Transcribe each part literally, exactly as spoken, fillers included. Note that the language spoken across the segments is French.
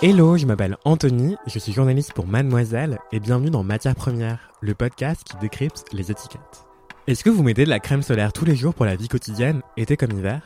Hello, je m'appelle Anthony, je suis journaliste pour Mademoiselle et bienvenue dans Matières Premières, le podcast qui décrypte les étiquettes. Est-ce que vous mettez de la crème solaire tous les jours pour la vie quotidienne, été comme hiver ?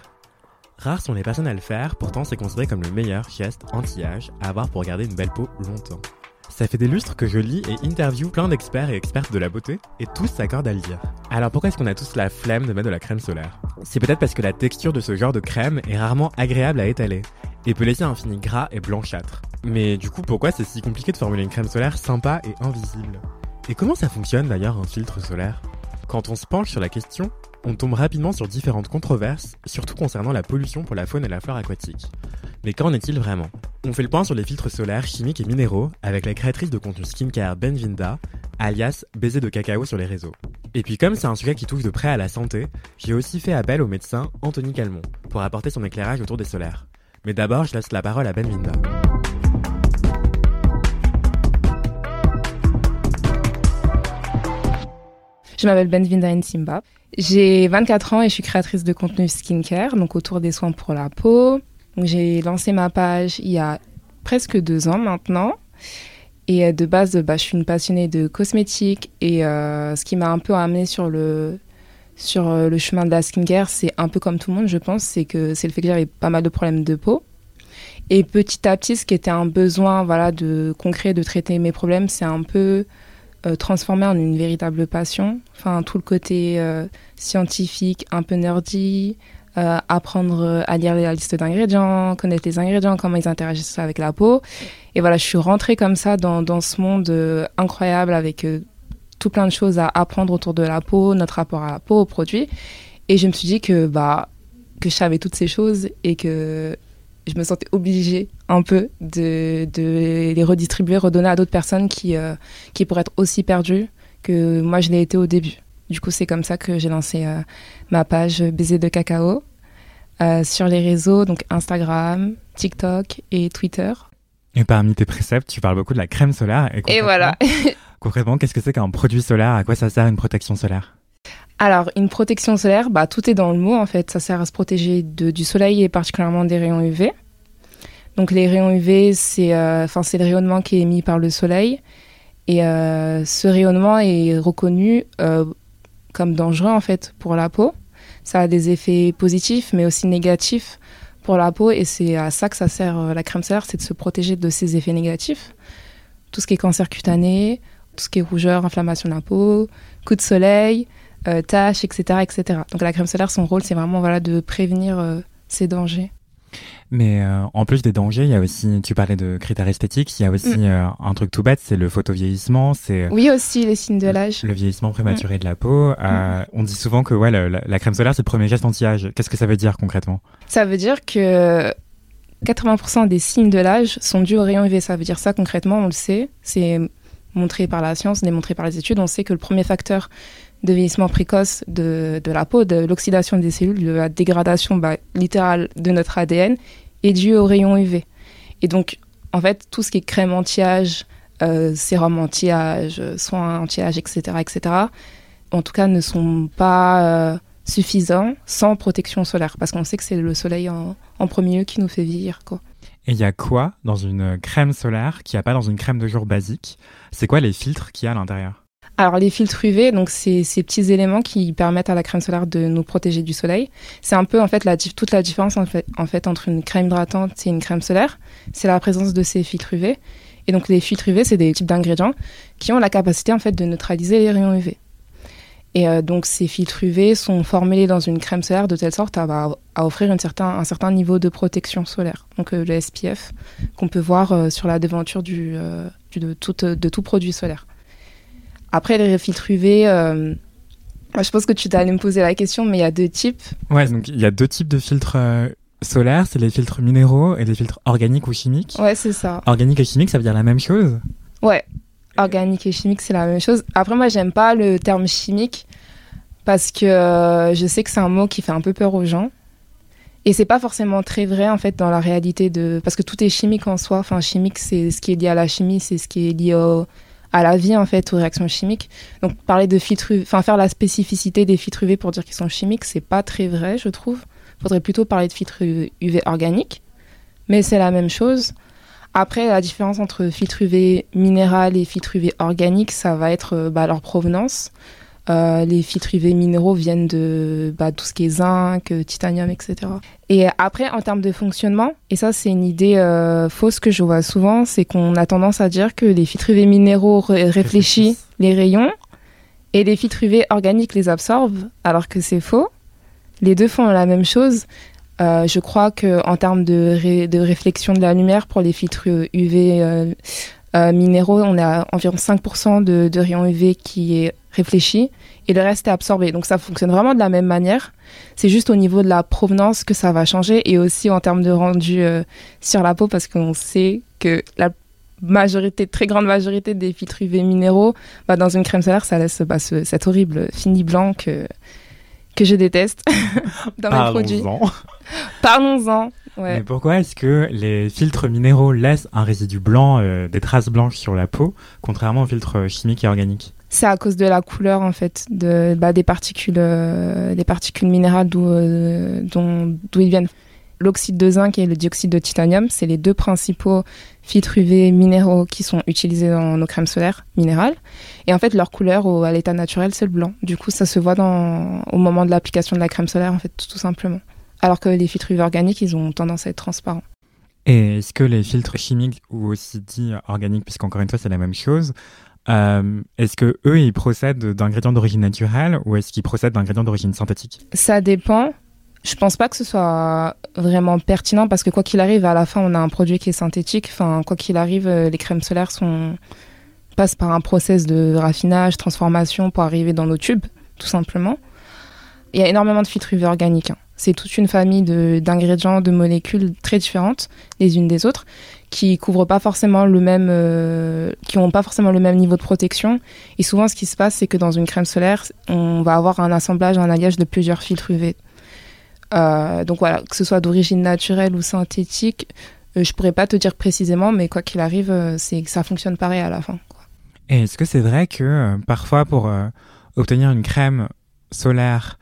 Rares sont les personnes à le faire, pourtant c'est considéré comme le meilleur geste anti-âge à avoir pour garder une belle peau longtemps. Ça fait des lustres que je lis et interview plein d'experts et expertes de la beauté, et tous s'accordent à le dire. Alors pourquoi est-ce qu'on a tous la flemme de mettre de la crème solaire ? C'est peut-être parce que la texture de ce genre de crème est rarement agréable à étaler, et peut laisser un fini gras et blanchâtre. Mais du coup, pourquoi c'est si compliqué de formuler une crème solaire sympa et invisible ? Et comment ça fonctionne d'ailleurs un filtre solaire ? Quand on se penche sur la question, on tombe rapidement sur différentes controverses, surtout concernant la pollution pour la faune et la flore aquatique. Mais qu'en est-il vraiment ? On fait le point sur les filtres solaires, chimiques et minéraux avec la créatrice de contenu skincare Benvinda, alias Baiser de cacao sur les réseaux. Et puis comme c'est un sujet qui touche de près à la santé, j'ai aussi fait appel au médecin Anthony Calmon pour apporter son éclairage autour des solaires. Mais d'abord, je laisse la parole à Benvinda. Je m'appelle Benvinda Nzimba, j'ai vingt-quatre ans et je suis créatrice de contenu skincare, donc autour des soins pour la peau. Donc, j'ai lancé ma page il y a presque deux ans maintenant. Et de base, bah, je suis une passionnée de cosmétiques. Et euh, ce qui m'a un peu amenée sur le, sur le chemin de la skincare, c'est un peu comme tout le monde, je pense, c'est que c'est le fait que j'avais pas mal de problèmes de peau. Et petit à petit, ce qui était un besoin voilà, de, concret de traiter mes problèmes, c'est un peu euh, transformé en une véritable passion. Enfin, tout le côté euh, scientifique, un peu nerdy. Euh, apprendre à lire la liste d'ingrédients, connaître les ingrédients, comment ils interagissent avec la peau. Et voilà, je suis rentrée comme ça dans, dans ce monde euh, incroyable avec euh, tout plein de choses à apprendre autour de la peau, notre rapport à la peau, aux produits. Et je me suis dit que, bah, que je savais toutes ces choses et que je me sentais obligée un peu de, de les redistribuer, redonner à d'autres personnes qui, euh, qui pourraient être aussi perdues que moi je l'ai été au début. Du coup, c'est comme ça que j'ai lancé euh, ma page Baiser de cacao euh, sur les réseaux, donc Instagram, TikTok et Twitter. Et parmi tes préceptes, tu parles beaucoup de la crème solaire. Et, et voilà. Concrètement, qu'est-ce que c'est qu'un produit solaire ? À quoi ça sert une protection solaire ? Alors, une protection solaire, bah, tout est dans le mot en fait. Ça sert à se protéger de, du soleil et particulièrement des rayons U V. Donc, les rayons U V, c'est, euh, c'est le rayonnement qui est émis par le soleil. Et euh, ce rayonnement est reconnu Euh, comme dangereux en fait pour la peau. Ça a des effets positifs mais aussi négatifs pour la peau et c'est à ça que ça sert euh, la crème solaire, c'est de se protéger de ces effets négatifs. Tout ce qui est cancer cutané, tout ce qui est rougeur, inflammation de la peau, coups de soleil, euh, taches, et cetera, et cetera. Donc la crème solaire, son rôle, c'est vraiment voilà, de prévenir euh, ces dangers. Mais euh, en plus des dangers, il y a aussi, tu parlais de critères esthétiques, il y a aussi mmh. euh, un truc tout bête, c'est le photovieillissement. C'est oui, aussi les signes de l'âge. Le, le vieillissement prématuré mmh. de la peau. Euh, mmh. On dit souvent que ouais, le, la, la crème solaire, c'est le premier geste anti-âge. Qu'est-ce que ça veut dire concrètement ? Ça veut dire que quatre-vingts pour cent des signes de l'âge sont dus aux rayons U V. Ça veut dire ça concrètement, on le sait. C'est montré par la science, démontré par les études. On sait que le premier facteur de vieillissement précoce de, de la peau, de l'oxydation des cellules, de la dégradation bah, littérale de notre A D N est due aux rayons U V. Et donc, en fait, tout ce qui est crème anti-âge, euh, sérum anti-âge, soins anti-âge, et cetera, et cetera, en tout cas, ne sont pas euh, suffisants sans protection solaire, parce qu'on sait que c'est le soleil en, en premier lieu qui nous fait vieillir, quoi. Et il y a quoi dans une crème solaire qu'il n'y a pas dans une crème de jour basique ? C'est quoi les filtres qu'il y a à l'intérieur ? Alors les filtres U V, donc c'est ces petits éléments qui permettent à la crème solaire de nous protéger du soleil. C'est un peu en fait la, toute la différence en fait, en fait entre une crème hydratante et une crème solaire, c'est la présence de ces filtres U V. Et donc les filtres U V, c'est des types d'ingrédients qui ont la capacité en fait de neutraliser les rayons U V. Et euh, donc ces filtres U V sont formulés dans une crème solaire de telle sorte à, bah, à offrir une certain, un certain niveau de protection solaire. Donc euh, le S P F qu'on peut voir euh, sur la devanture du, euh, du, de, tout, de tout produit solaire. Après, les filtres U V, euh, je pense que tu allais me poser la question, mais il y a deux types. Ouais, donc il y a deux types de filtres euh, solaires, c'est les filtres minéraux et les filtres organiques ou chimiques. Ouais, c'est ça. Organique et chimique, ça veut dire la même chose ? Ouais, organique et chimique, c'est la même chose. Après, moi, j'aime pas le terme chimique parce que euh, je sais que c'est un mot qui fait un peu peur aux gens. Et c'est pas forcément très vrai, en fait, dans la réalité de... Parce que tout est chimique en soi. Enfin, chimique, c'est ce qui est lié à la chimie, c'est ce qui est lié au... à la vie en fait, aux réactions chimiques. Donc parler de filtres, enfin faire la spécificité des filtres U V pour dire qu'ils sont chimiques, c'est pas très vrai, je trouve. Faudrait plutôt parler de filtres U V organiques, mais c'est la même chose. Après, la différence entre filtre U V minéral et filtre U V organique, ça va être bah, leur provenance. Euh, les filtres U V minéraux viennent de bah, tout ce qui est zinc, titanium, et cetera. Et après, en termes de fonctionnement, et ça c'est une idée euh, fausse que je vois souvent, c'est qu'on a tendance à dire que les filtres U V minéraux ré- réfléchissent les rayons et les filtres U V organiques les absorbent, alors que c'est faux. Les deux font la même chose. Euh, je crois qu'en termes de, ré- de réflexion de la lumière, pour les filtres U V euh, euh, minéraux, on a environ cinq pour cent de, de rayons U V qui est réfléchi et le reste est absorbé. Donc ça fonctionne vraiment de la même manière. C'est juste au niveau de la provenance que ça va changer et aussi en termes de rendu euh, sur la peau, parce qu'on sait que la majorité, très grande majorité des filtres U V minéraux, bah, dans une crème solaire, ça laisse bah, ce, cet horrible fini blanc que, que je déteste dans mes produits. Parlons-en. Parlons-en. Ouais. Mais pourquoi est-ce que les filtres minéraux laissent un résidu blanc, euh, des traces blanches sur la peau, contrairement aux filtres chimiques et organiques ? C'est à cause de la couleur, en fait, de, bah, des particules, euh, des particules minérales d'où, euh, dont, d'où ils viennent. L'oxyde de zinc et le dioxyde de titanium, c'est les deux principaux filtres U V minéraux qui sont utilisés dans nos crèmes solaires minérales. Et en fait, leur couleur au, à l'état naturel, c'est le blanc. Du coup, ça se voit dans, au moment de l'application de la crème solaire, en fait, tout, tout simplement. Alors que les filtres U V organiques, ils ont tendance à être transparents. Et est-ce que les filtres chimiques, ou aussi dit organiques, puisqu'encore une fois, c'est la même chose, Euh, est-ce que eux ils procèdent d'ingrédients d'origine naturelle ou est-ce qu'ils procèdent d'ingrédients d'origine synthétique ? Ça dépend. Je pense pas que ce soit vraiment pertinent parce que quoi qu'il arrive, à la fin on a un produit qui est synthétique. Enfin, quoi qu'il arrive, les crèmes solaires sont... passent par un process de raffinage, transformation pour arriver dans nos tubes, tout simplement. Il y a énormément de filtres U V organiques. Hein. C'est toute une famille de, d'ingrédients, de molécules très différentes les unes des autres, qui couvrent pas forcément le même, euh, qui ont pas forcément le même niveau de protection. Et souvent, ce qui se passe, c'est que dans une crème solaire, on va avoir un assemblage, un alliage de plusieurs filtres U V. Euh, donc voilà, que ce soit d'origine naturelle ou synthétique, euh, je pourrais pas te dire précisément, mais quoi qu'il arrive, euh, c'est que ça fonctionne pareil à la fin, quoi. Et est-ce que c'est vrai que euh, parfois, pour euh, obtenir une crème solaire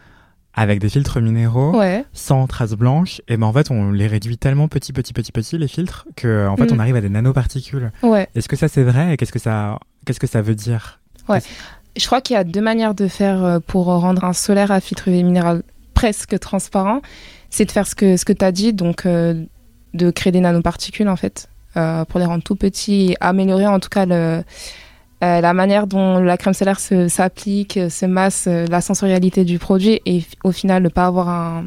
avec des filtres minéraux, ouais, sans traces blanches, et ben en fait on les réduit tellement petit, petit, petit, petit les filtres que en fait mmh. on arrive à des nanoparticules. Ouais. Est-ce que ça c'est vrai et qu'est-ce que ça, qu'est-ce que ça veut dire ? Ouais. Je crois qu'il y a deux manières de faire pour rendre un solaire à filtre U V minéral presque transparent. C'est de faire ce que ce que t'as dit, donc euh, de créer des nanoparticules en fait euh, pour les rendre tout petits et améliorer en tout cas le Euh, la manière dont la crème solaire se, s'applique, se masse, euh, la sensorialité du produit et f- au final ne pas avoir un,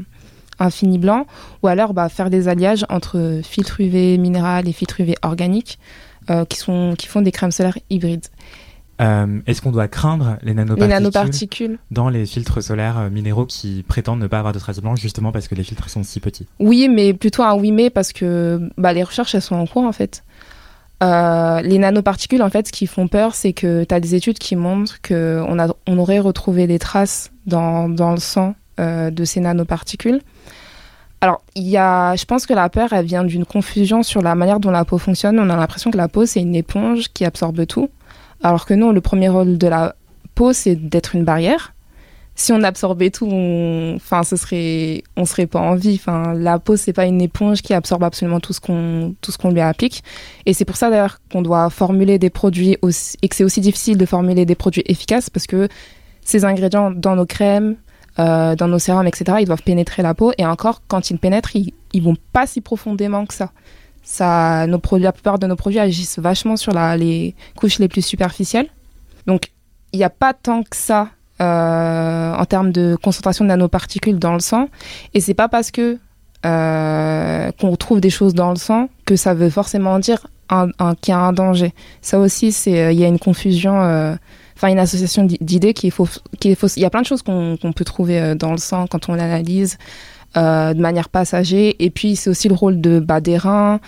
un fini blanc. Ou alors bah, faire des alliages entre filtre U V minéral et filtre U V organique euh, qui, sont, qui font des crèmes solaires hybrides. Euh, est-ce qu'on doit craindre les nanoparticules, les nanoparticules dans les filtres solaires minéraux qui prétendent ne pas avoir de traces blanches justement parce que les filtres sont si petits ? Oui, mais plutôt un oui mais parce que bah, les recherches elles sont en cours en fait. Euh, les nanoparticules, en fait, ce qui font peur, c'est que tu as des études qui montrent qu'on a, on aurait retrouvé des traces dans, dans le sang euh, de ces nanoparticules. Alors, il y a, je pense que la peur, elle vient d'une confusion sur la manière dont la peau fonctionne. On a l'impression que la peau, c'est une éponge qui absorbe tout. Alors que non, le premier rôle de la peau, c'est d'être une barrière. Si on absorbait tout, on, enfin, ce serait, on serait pas en vie. Enfin, la peau, c'est pas une éponge qui absorbe absolument tout ce qu'on, tout ce qu'on lui applique. Et c'est pour ça d'ailleurs qu'on doit formuler des produits aussi, et que c'est aussi difficile de formuler des produits efficaces parce que ces ingrédients dans nos crèmes, euh, dans nos sérums, et cetera, ils doivent pénétrer la peau. Et encore, quand ils pénètrent, ils, ils vont pas si profondément que ça. Ça, nos produits, la plupart de nos produits agissent vachement sur la, les couches les plus superficielles. Donc, il y a pas tant que ça. Euh, en termes de concentration de nanoparticules dans le sang, et c'est pas parce que euh, qu'on retrouve des choses dans le sang que ça veut forcément dire un, un, qu'il y a un danger. Ça aussi, c'est il euh, y a une confusion, enfin euh, une association d'idées qui est fausse. Il y a plein de choses qu'on, qu'on peut trouver dans le sang quand on l'analyse euh, de manière passager. Et puis c'est aussi le rôle de bah, des reins,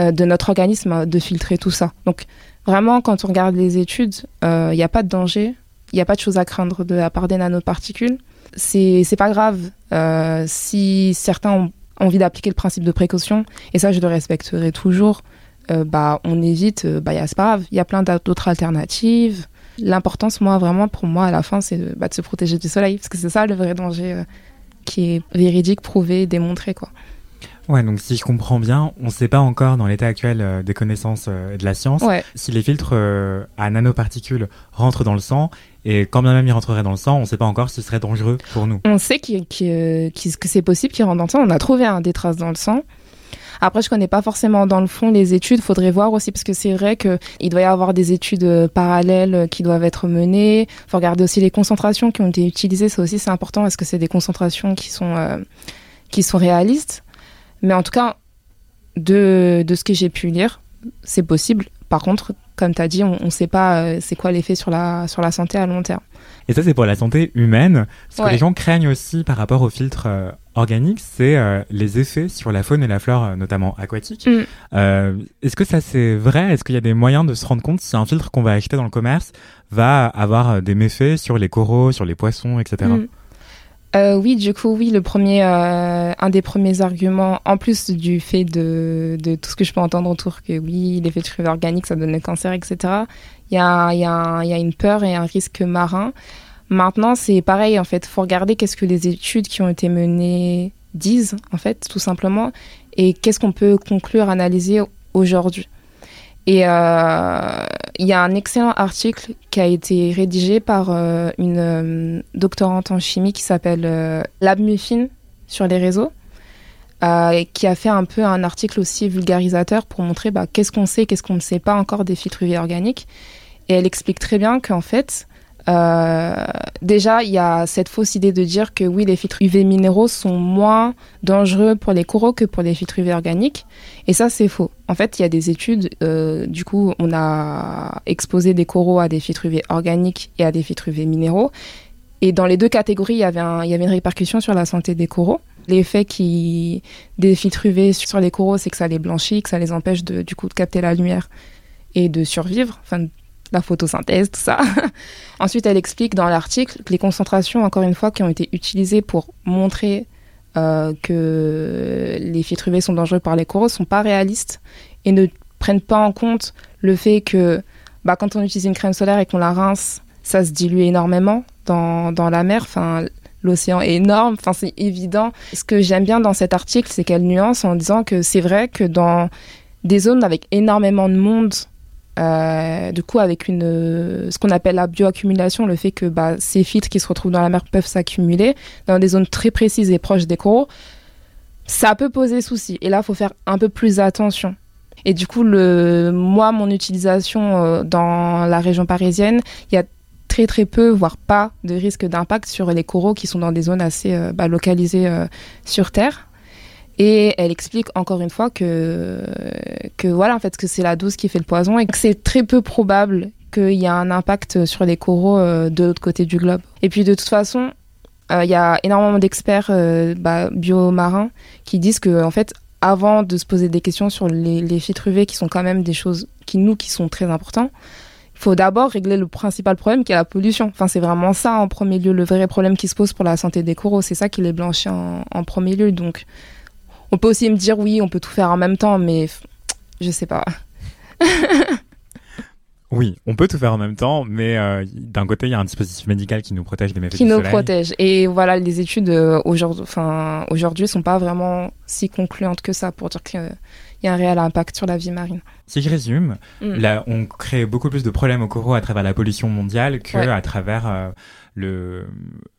euh, de notre organisme de filtrer tout ça. Donc vraiment, quand on regarde les études, il euh, n'y a pas de danger. Il n'y a pas de choses à craindre de la part des nanoparticules. C'est, c'est pas grave euh, si certains ont envie d'appliquer le principe de précaution, et ça je le respecterai toujours, euh, bah, on évite, euh, bah, y a, c'est pas grave, il y a plein d'autres alternatives. L'importance, moi, vraiment, pour moi, à la fin, c'est de, bah, de se protéger du soleil, parce que c'est ça le vrai danger euh, qui est véridique, prouvé, démontré, quoi. Ouais, donc si je comprends bien, on ne sait pas encore dans l'état actuel euh, des connaissances euh, et de la science ouais. si les filtres euh, à nanoparticules rentrent dans le sang, et quand bien même ils rentreraient dans le sang, on ne sait pas encore si ce serait dangereux pour nous. On sait qu'il, qu'il, qu'il, que c'est possible qu'ils rentrent dans le sang, on a trouvé hein, des traces dans le sang. Après, je connais pas forcément dans le fond les études, faudrait voir aussi, parce que c'est vrai qu'il doit y avoir des études parallèles qui doivent être menées. Faut regarder aussi les concentrations qui ont été utilisées, ça aussi c'est important, est-ce que c'est des concentrations qui sont, euh, qui sont réalistes ? Mais en tout cas, de, de ce que j'ai pu lire, c'est possible. Par contre, comme tu as dit, on ne sait pas euh, c'est quoi l'effet sur la, sur la santé à long terme. Et ça, c'est pour la santé humaine. Ce ouais. que les gens craignent aussi par rapport aux filtres euh, organiques, c'est euh, les effets sur la faune et la flore, notamment aquatique. Mm. Euh, est-ce que ça, c'est vrai ? Est-ce qu'il y a des moyens de se rendre compte si un filtre qu'on va acheter dans le commerce va avoir des méfaits sur les coraux, sur les poissons, et cetera. Mm. Euh, oui, du coup, oui, le premier, euh, un des premiers arguments, en plus du fait de, de tout ce que je peux entendre autour, que oui, les filtres organiques, ça donne le cancer, et cetera, il y, y, y a une peur et un risque marin. Maintenant, c'est pareil, en fait, il faut regarder qu'est-ce que les études qui ont été menées disent, en fait, tout simplement, et qu'est-ce qu'on peut conclure, analyser aujourd'hui. Et il euh, y a un excellent article qui a été rédigé par euh, une euh, doctorante en chimie qui s'appelle euh, Labmuffin sur les réseaux, euh, et qui a fait un peu un article aussi vulgarisateur pour montrer bah, qu'est-ce qu'on sait, qu'est-ce qu'on ne sait pas encore des filtres U V organiques. Et elle explique très bien qu'en fait, euh, déjà, il y a cette fausse idée de dire que oui, les filtres U V minéraux sont moins dangereux pour les coraux que pour les filtres U V organiques. Et ça, c'est faux. En fait, il y a des études, euh, du coup, on a exposé des coraux à des filtres U V organiques et à des filtres U V minéraux. Et dans les deux catégories, il y avait, un, il y avait une répercussion sur la santé des coraux. L'effet qui, des filtres U V sur les coraux, c'est que ça les blanchit, que ça les empêche de, du coup, de capter la lumière et de survivre, enfin, la photosynthèse, tout ça. Ensuite, elle explique dans l'article que les concentrations, encore une fois, qui ont été utilisées pour montrer Euh, que les filtres U V sont dangereux par les coraux ne sont pas réalistes et ne prennent pas en compte le fait que bah, quand on utilise une crème solaire et qu'on la rince, ça se dilue énormément dans, dans la mer. Enfin, l'océan est énorme, enfin, c'est évident. Ce que j'aime bien dans cet article, c'est qu'elle nuance en disant que c'est vrai que dans des zones avec énormément de monde, euh, du coup avec une, euh, ce qu'on appelle la bioaccumulation, le fait que bah, ces filtres qui se retrouvent dans la mer peuvent s'accumuler dans des zones très précises et proches des coraux, ça peut poser souci. Et là, il faut faire un peu plus attention. Et du coup, le, moi, mon utilisation euh, dans la région parisienne, il y a très très peu, voire pas, de risque d'impact sur les coraux qui sont dans des zones assez euh, bah, localisées euh, sur Terre. Et elle explique encore une fois que, que, voilà, en fait, que c'est la dose qui fait le poison et que c'est très peu probable qu'il y ait un impact sur les coraux euh, de l'autre côté du globe. Et puis de toute façon, il euh, y a énormément d'experts euh, bah, biomarins qui disent que, en fait, avant de se poser des questions sur les, les filtres U V, qui sont quand même des choses qui nous qui sont très importantes, il faut d'abord régler le principal problème qui est la pollution. Enfin, c'est vraiment ça en premier lieu, le vrai problème qui se pose pour la santé des coraux. C'est ça qui les blanchit en, en premier lieu. Donc, on peut aussi me dire, oui, on peut tout faire en même temps, mais je sais pas. Oui, on peut tout faire en même temps, mais euh, d'un côté, il y a un dispositif médical qui nous protège des méfaits du soleil. Qui nous protège. Et voilà, les études euh, aujourd'hui, enfin, aujourd'hui sont pas vraiment si concluantes que ça pour dire qu'il euh, y a un réel impact sur la vie marine. Si je résume, mmh. là, on crée beaucoup plus de problèmes aux coraux à travers la pollution mondiale qu'à ouais. travers... Euh, le,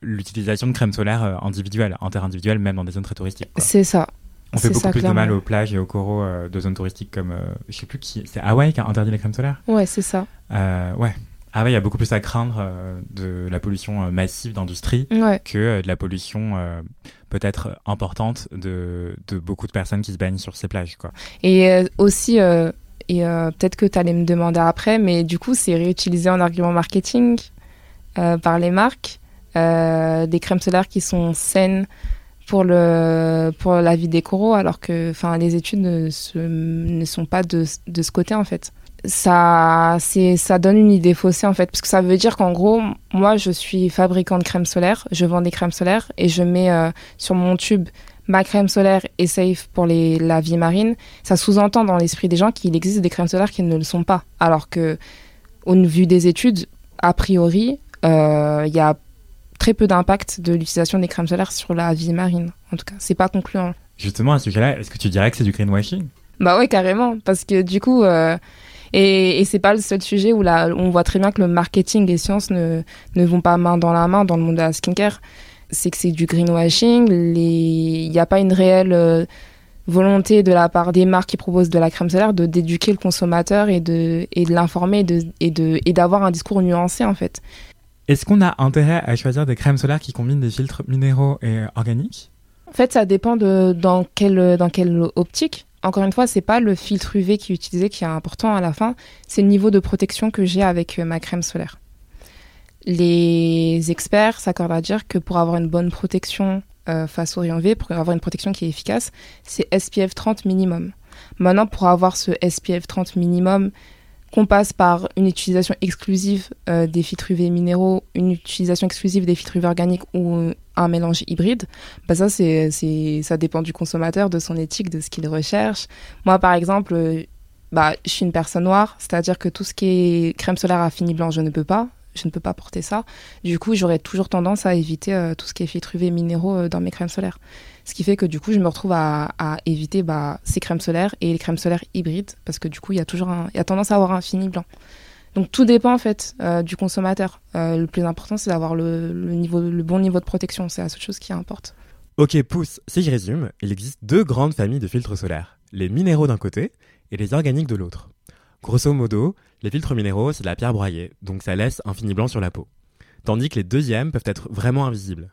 l'utilisation de crème solaire individuelle, interindividuelle, même dans des zones très touristiques, quoi. C'est ça. On fait c'est beaucoup ça, plus clairement. De mal aux plages et aux coraux euh, de zones touristiques comme, euh, je sais plus qui, c'est Hawaï qui a interdit les crèmes solaires ? Ouais, c'est ça. Euh, ouais. Hawaï a beaucoup plus à craindre euh, de la pollution euh, massive d'industrie ouais. que euh, de la pollution euh, peut-être importante de, de beaucoup de personnes qui se baignent sur ces plages, quoi. Et euh, aussi, euh, et, euh, peut-être que tu allais me demander après, mais du coup, c'est réutilisé en argument marketing Euh, par les marques, euh, des crèmes solaires qui sont saines pour, le, pour la vie des coraux, alors que les études ne, se, ne sont pas de, de ce côté, en fait. Ça, c'est, ça donne une idée faussée, en fait, parce que ça veut dire qu'en gros, moi, je suis fabricant de crèmes solaires, je vends des crèmes solaires et je mets euh, sur mon tube ma crème solaire est safe pour les, la vie marine. Ça sous-entend dans l'esprit des gens qu'il existe des crèmes solaires qui ne le sont pas, alors que, au vu des études, a priori, il euh, y a très peu d'impact de l'utilisation des crèmes solaires sur la vie marine. En tout cas, c'est pas concluant. Justement, à ce sujet-là, est-ce que tu dirais que c'est du greenwashing ? Bah oui, carrément, parce que du coup... Euh... Et, et c'est pas le seul sujet où là, on voit très bien que le marketing et science ne, ne vont pas main dans la main dans le monde de la skincare. C'est que c'est du greenwashing. Il n'y a pas une réelle euh, volonté de la part des marques qui proposent de la crème solaire de, d'éduquer le consommateur et de, et de l'informer et, de, et, de, et d'avoir un discours nuancé en fait. Est-ce qu'on a intérêt à choisir des crèmes solaires qui combinent des filtres minéraux et organiques ? En fait, ça dépend de, dans, quelle, dans quelle optique. Encore une fois, c'est pas le filtre U V qui est utilisé qui est important à la fin, c'est le niveau de protection que j'ai avec ma crème solaire. Les experts s'accordent à dire que pour avoir une bonne protection euh, face aux rayons U V, pour avoir une protection qui est efficace, c'est S P F trente minimum. Maintenant, pour avoir ce S P F trente minimum, qu'on passe par une utilisation exclusive euh, des filtres U V minéraux, une utilisation exclusive des filtres U V organiques ou euh, un mélange hybride, bah ça, c'est, c'est, ça dépend du consommateur, de son éthique, de ce qu'il recherche. Moi, par exemple, euh, bah, je suis une personne noire, c'est-à-dire que tout ce qui est crème solaire à fini blanc, je ne peux pas, je ne peux pas porter ça. Du coup, j'aurais toujours tendance à éviter euh, tout ce qui est filtres U V minéraux euh, dans mes crèmes solaires. Ce qui fait que du coup, je me retrouve à, à éviter bah, ces crèmes solaires et les crèmes solaires hybrides, parce que du coup, il y a toujours un, y a tendance à avoir un fini blanc. Donc tout dépend en fait euh, du consommateur. Euh, le plus important, c'est d'avoir le, le, niveau, le bon niveau de protection. C'est la seule chose qui importe. Ok, pousse. Si je résume, il existe deux grandes familles de filtres solaires. Les minéraux d'un côté et les organiques de l'autre. Grosso modo, les filtres minéraux, c'est de la pierre broyée, donc ça laisse un fini blanc sur la peau. Tandis que les deuxièmes peuvent être vraiment invisibles.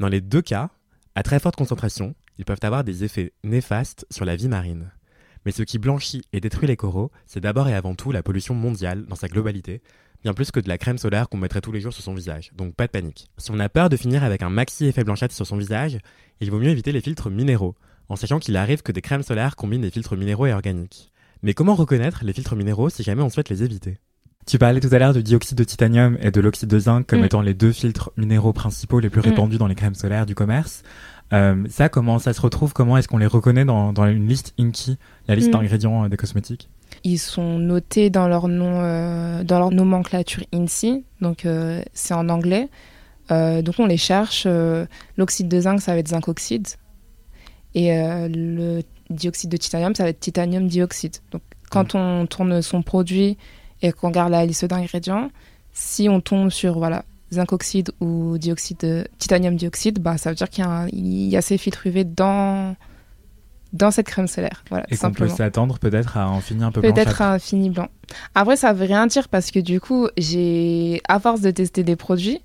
Dans les deux cas, à très forte concentration, ils peuvent avoir des effets néfastes sur la vie marine. Mais ce qui blanchit et détruit les coraux, c'est d'abord et avant tout la pollution mondiale dans sa globalité, bien plus que de la crème solaire qu'on mettrait tous les jours sur son visage, donc pas de panique. Si on a peur de finir avec un maxi effet blanchâtre sur son visage, il vaut mieux éviter les filtres minéraux, en sachant qu'il arrive que des crèmes solaires combinent des filtres minéraux et organiques. Mais comment reconnaître les filtres minéraux si jamais on souhaite les éviter ? Tu parlais tout à l'heure du dioxyde de titanium et de l'oxyde de zinc comme mmh. étant les deux filtres minéraux principaux les plus répandus mmh. dans les crèmes solaires du commerce. Euh, ça, comment ça se retrouve ? Comment est-ce qu'on les reconnaît dans, dans une liste Inky, la liste mmh. d'ingrédients des cosmétiques ? Ils sont notés dans leur nom, euh, dans leur nomenclature I N S I, donc euh, c'est en anglais. Euh, donc on les cherche. Euh, l'oxyde de zinc, ça va être zinc oxyde. Et euh, le dioxyde de titanium, ça va être titanium dioxyde. Donc quand mmh. on tourne son produit et qu'on regarde la liste d'ingrédients, si on tombe sur voilà, zinc oxyde ou dioxyde de, titanium dioxyde, bah, ça veut dire qu'il y a, un, il y a ces filtres U V dans, dans cette crème solaire. Voilà, et simplement. Qu'on peut s'attendre peut-être à un fini un peu blanc. Peut-être à un fini blanc. Après, ça ne veut rien dire parce que du coup, j'ai, à force de tester des produits,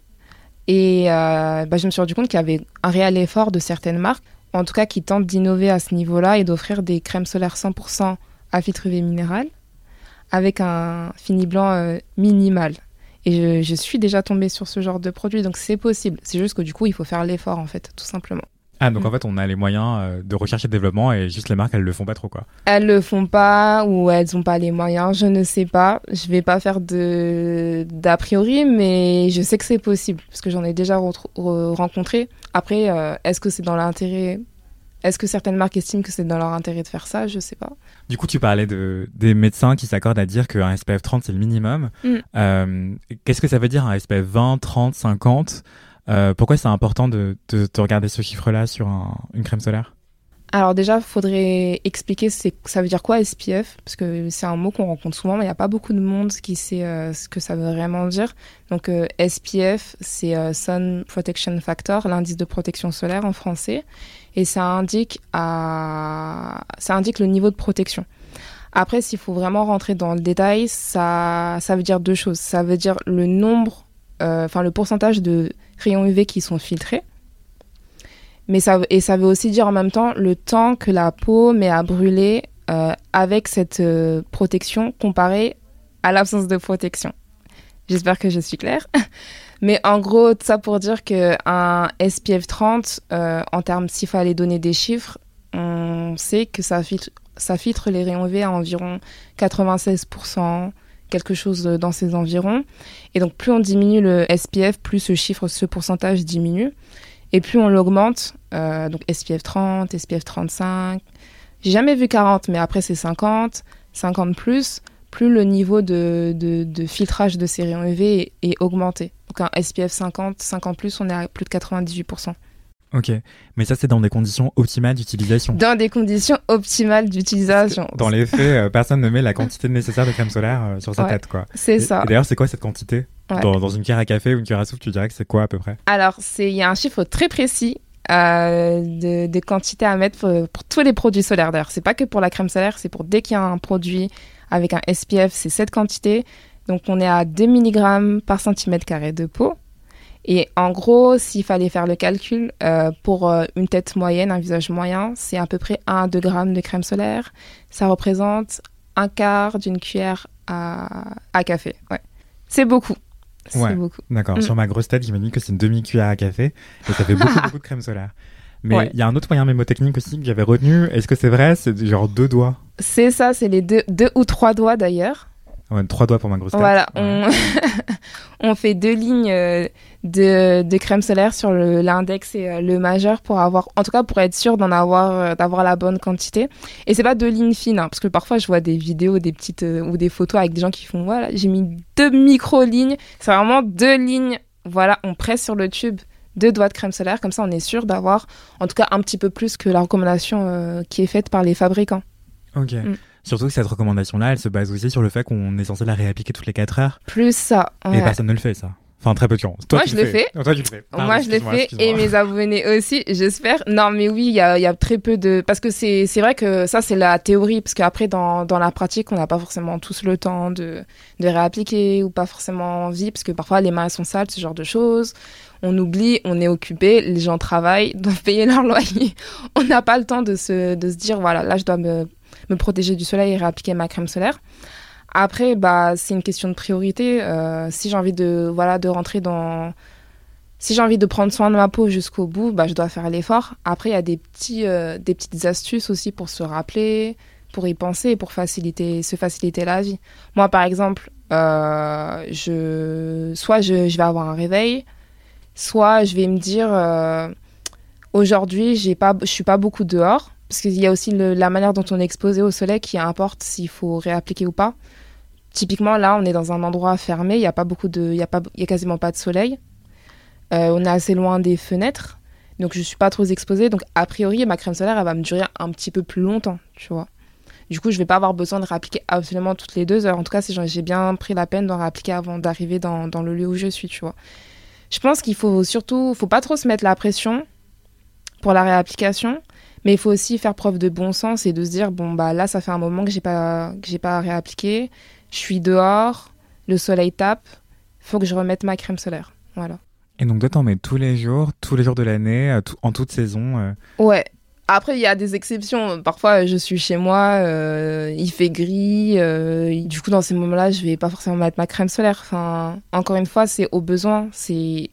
et, euh, bah, je me suis rendu compte qu'il y avait un réel effort de certaines marques, en tout cas qui tentent d'innover à ce niveau-là et d'offrir des crèmes solaires cent pour cent à filtre U V minéral avec un fini blanc euh, minimal. Et je, je suis déjà tombée sur ce genre de produit, donc c'est possible. C'est juste que du coup, il faut faire l'effort, en fait, tout simplement. Ah, donc mmh. en fait, on a les moyens euh, de recherche et de développement, et juste les marques, elles le font pas trop, quoi. Elles le font pas, ou elles n'ont pas les moyens, je ne sais pas. Je vais pas faire de d'a priori, mais je sais que c'est possible, parce que j'en ai déjà re- re- rencontré. Après, euh, est-ce que c'est dans l'intérêt ? Est-ce que certaines marques estiment que c'est dans leur intérêt de faire ça ? Je ne sais pas. Du coup, tu parlais de, des médecins qui s'accordent à dire qu'un S P F trente, c'est le minimum. Mm. Euh, qu'est-ce que ça veut dire un S P F vingt, trente, cinquante ? euh, Pourquoi c'est important de, de, de regarder ce chiffre-là sur un, une crème solaire ? Alors déjà, il faudrait expliquer c'est, ça veut dire quoi S P F ? Parce que c'est un mot qu'on rencontre souvent, mais il n'y a pas beaucoup de monde qui sait euh, ce que ça veut vraiment dire. Donc euh, S P F, c'est euh, Sun Protection Factor, l'indice de protection solaire en français. Et ça indique, à... ça indique le niveau de protection. Après, s'il faut vraiment rentrer dans le détail, ça, ça veut dire deux choses. Ça veut dire le nombre, euh, enfin le pourcentage de rayons U V qui sont filtrés. Mais ça, et ça veut aussi dire en même temps le temps que la peau met à brûler euh, avec cette euh, protection comparée à l'absence de protection. J'espère que je suis claire. Mais en gros, ça pour dire qu'un S P F trente, euh, en termes, s'il fallait donner des chiffres, on sait que ça filtre, ça filtre les rayons U V à environ quatre-vingt-seize pour cent, quelque chose dans ces environs. Et donc, plus on diminue le S P F, plus ce chiffre, ce pourcentage diminue. Et plus on l'augmente, euh, donc S P F trente, S P F trente-cinq, j'ai jamais vu quarante, mais après c'est cinquante, cinquante plus, plus le niveau de, de, de filtrage de ces rayons U V est, est augmenté. Donc un S P F cinquante, cinquante plus, on est à plus de quatre-vingt-dix-huit pour cent. Ok, mais ça c'est dans des conditions optimales d'utilisation. Dans des conditions optimales d'utilisation. Dans les faits, euh, personne ne met la quantité nécessaire de crème solaire euh, sur sa ouais, tête, quoi. C'est et, ça. Et d'ailleurs, c'est quoi cette quantité ouais. dans, dans une cuillère à café ou une cuillère à soupe, tu dirais que c'est quoi à peu près? Alors, il y a un chiffre très précis euh, de, de quantité à mettre pour, pour tous les produits solaires. D'ailleurs, c'est pas que pour la crème solaire, c'est pour dès qu'il y a un produit avec un S P F, c'est cette quantité. Donc, on est à deux milligrammes par centimètre carré de peau. Et en gros, s'il fallait faire le calcul, euh, pour euh, une tête moyenne, un visage moyen, c'est à peu près un à deux grammes de crème solaire. Ça représente un quart d'une cuillère à, à café. Ouais. C'est beaucoup. C'est ouais, beaucoup. D'accord. Mmh. Sur ma grosse tête, j'imagine que c'est une demi-cuillère à café. Et ça fait beaucoup, beaucoup de crème solaire. Mais il ouais. y a un autre moyen mémotechnique aussi que j'avais retenu. Est-ce que c'est vrai? C'est genre deux doigts. C'est ça, c'est les deux, deux ou trois doigts d'ailleurs. Ouais, trois doigts pour ma grosse tête. Voilà, on, ouais. on fait deux lignes de, de crème solaire sur le, l'index et le majeur pour avoir, en tout cas pour être sûr d'en avoir, d'avoir la bonne quantité. Et c'est pas deux lignes fines, hein, parce que parfois je vois des vidéos, des petites ou des photos avec des gens qui font voilà, j'ai mis deux micro lignes. C'est vraiment deux lignes. Voilà, on presse sur le tube deux doigts de crème solaire, comme ça on est sûr d'avoir, en tout cas un petit peu plus que la recommandation euh, qui est faite par les fabricants. Ok. Mm. Surtout que cette recommandation-là, elle se base aussi sur le fait qu'on est censé la réappliquer toutes les quatre heures. Plus ça. Ouais. Et personne ne le fait, ça. Enfin, très peu de gens. Toi, Moi, tu je le fais. Toi, tu le fais. Pardon, Moi, je le fais. Et mes abonnés aussi, j'espère. Non, mais oui, il y a, y a très peu de... Parce que c'est, c'est vrai que ça, c'est la théorie. Parce qu'après, dans, dans la pratique, on n'a pas forcément tous le temps de, de réappliquer ou pas forcément envie. Parce que parfois, les mains sont sales, ce genre de choses. On oublie, on est occupé. Les gens travaillent, doivent payer leur loyer. On n'a pas le temps de se, de se dire, voilà, là, je dois me... me protéger du soleil et réappliquer ma crème solaire. Après, bah, c'est une question de priorité. Euh, si j'ai envie de, voilà, de rentrer dans... Si j'ai envie de prendre soin de ma peau jusqu'au bout, bah, je dois faire l'effort. Après, il y a des, petits, euh, des petites astuces aussi pour se rappeler, pour y penser, pour faciliter, se faciliter la vie. Moi, par exemple, euh, je... soit je, je vais avoir un réveil, soit je vais me dire euh, aujourd'hui, j'ai pas, je suis pas beaucoup dehors. Parce qu'il y a aussi le, la manière dont on est exposé au soleil qui importe s'il faut réappliquer ou pas. Typiquement, là, on est dans un endroit fermé, il n'y a, a, a quasiment pas de soleil. Euh, on est assez loin des fenêtres, donc je ne suis pas trop exposée. Donc, a priori, ma crème solaire, elle va me durer un petit peu plus longtemps, tu vois. Du coup, je ne vais pas avoir besoin de réappliquer absolument toutes les deux heures. En tout cas, c'est genre, j'ai bien pris la peine d'en réappliquer avant d'arriver dans, dans le lieu où je suis, tu vois. Je pense qu'il faut surtout... faut pas trop se mettre la pression pour la réapplication. Mais il faut aussi faire preuve de bon sens et de se dire, bon, bah là, ça fait un moment que j'ai pas, que j'ai pas réappliqué, je suis dehors, le soleil tape, il faut que je remette ma crème solaire. Voilà. Et donc, toi, t'en mets tous les jours, tous les jours de l'année, en toute saison euh... Ouais. Après, il y a des exceptions. Parfois, je suis chez moi, euh, il fait gris. Euh, du coup, dans ces moments-là, je vais pas forcément mettre ma crème solaire. Enfin, encore une fois, c'est au besoin. C'est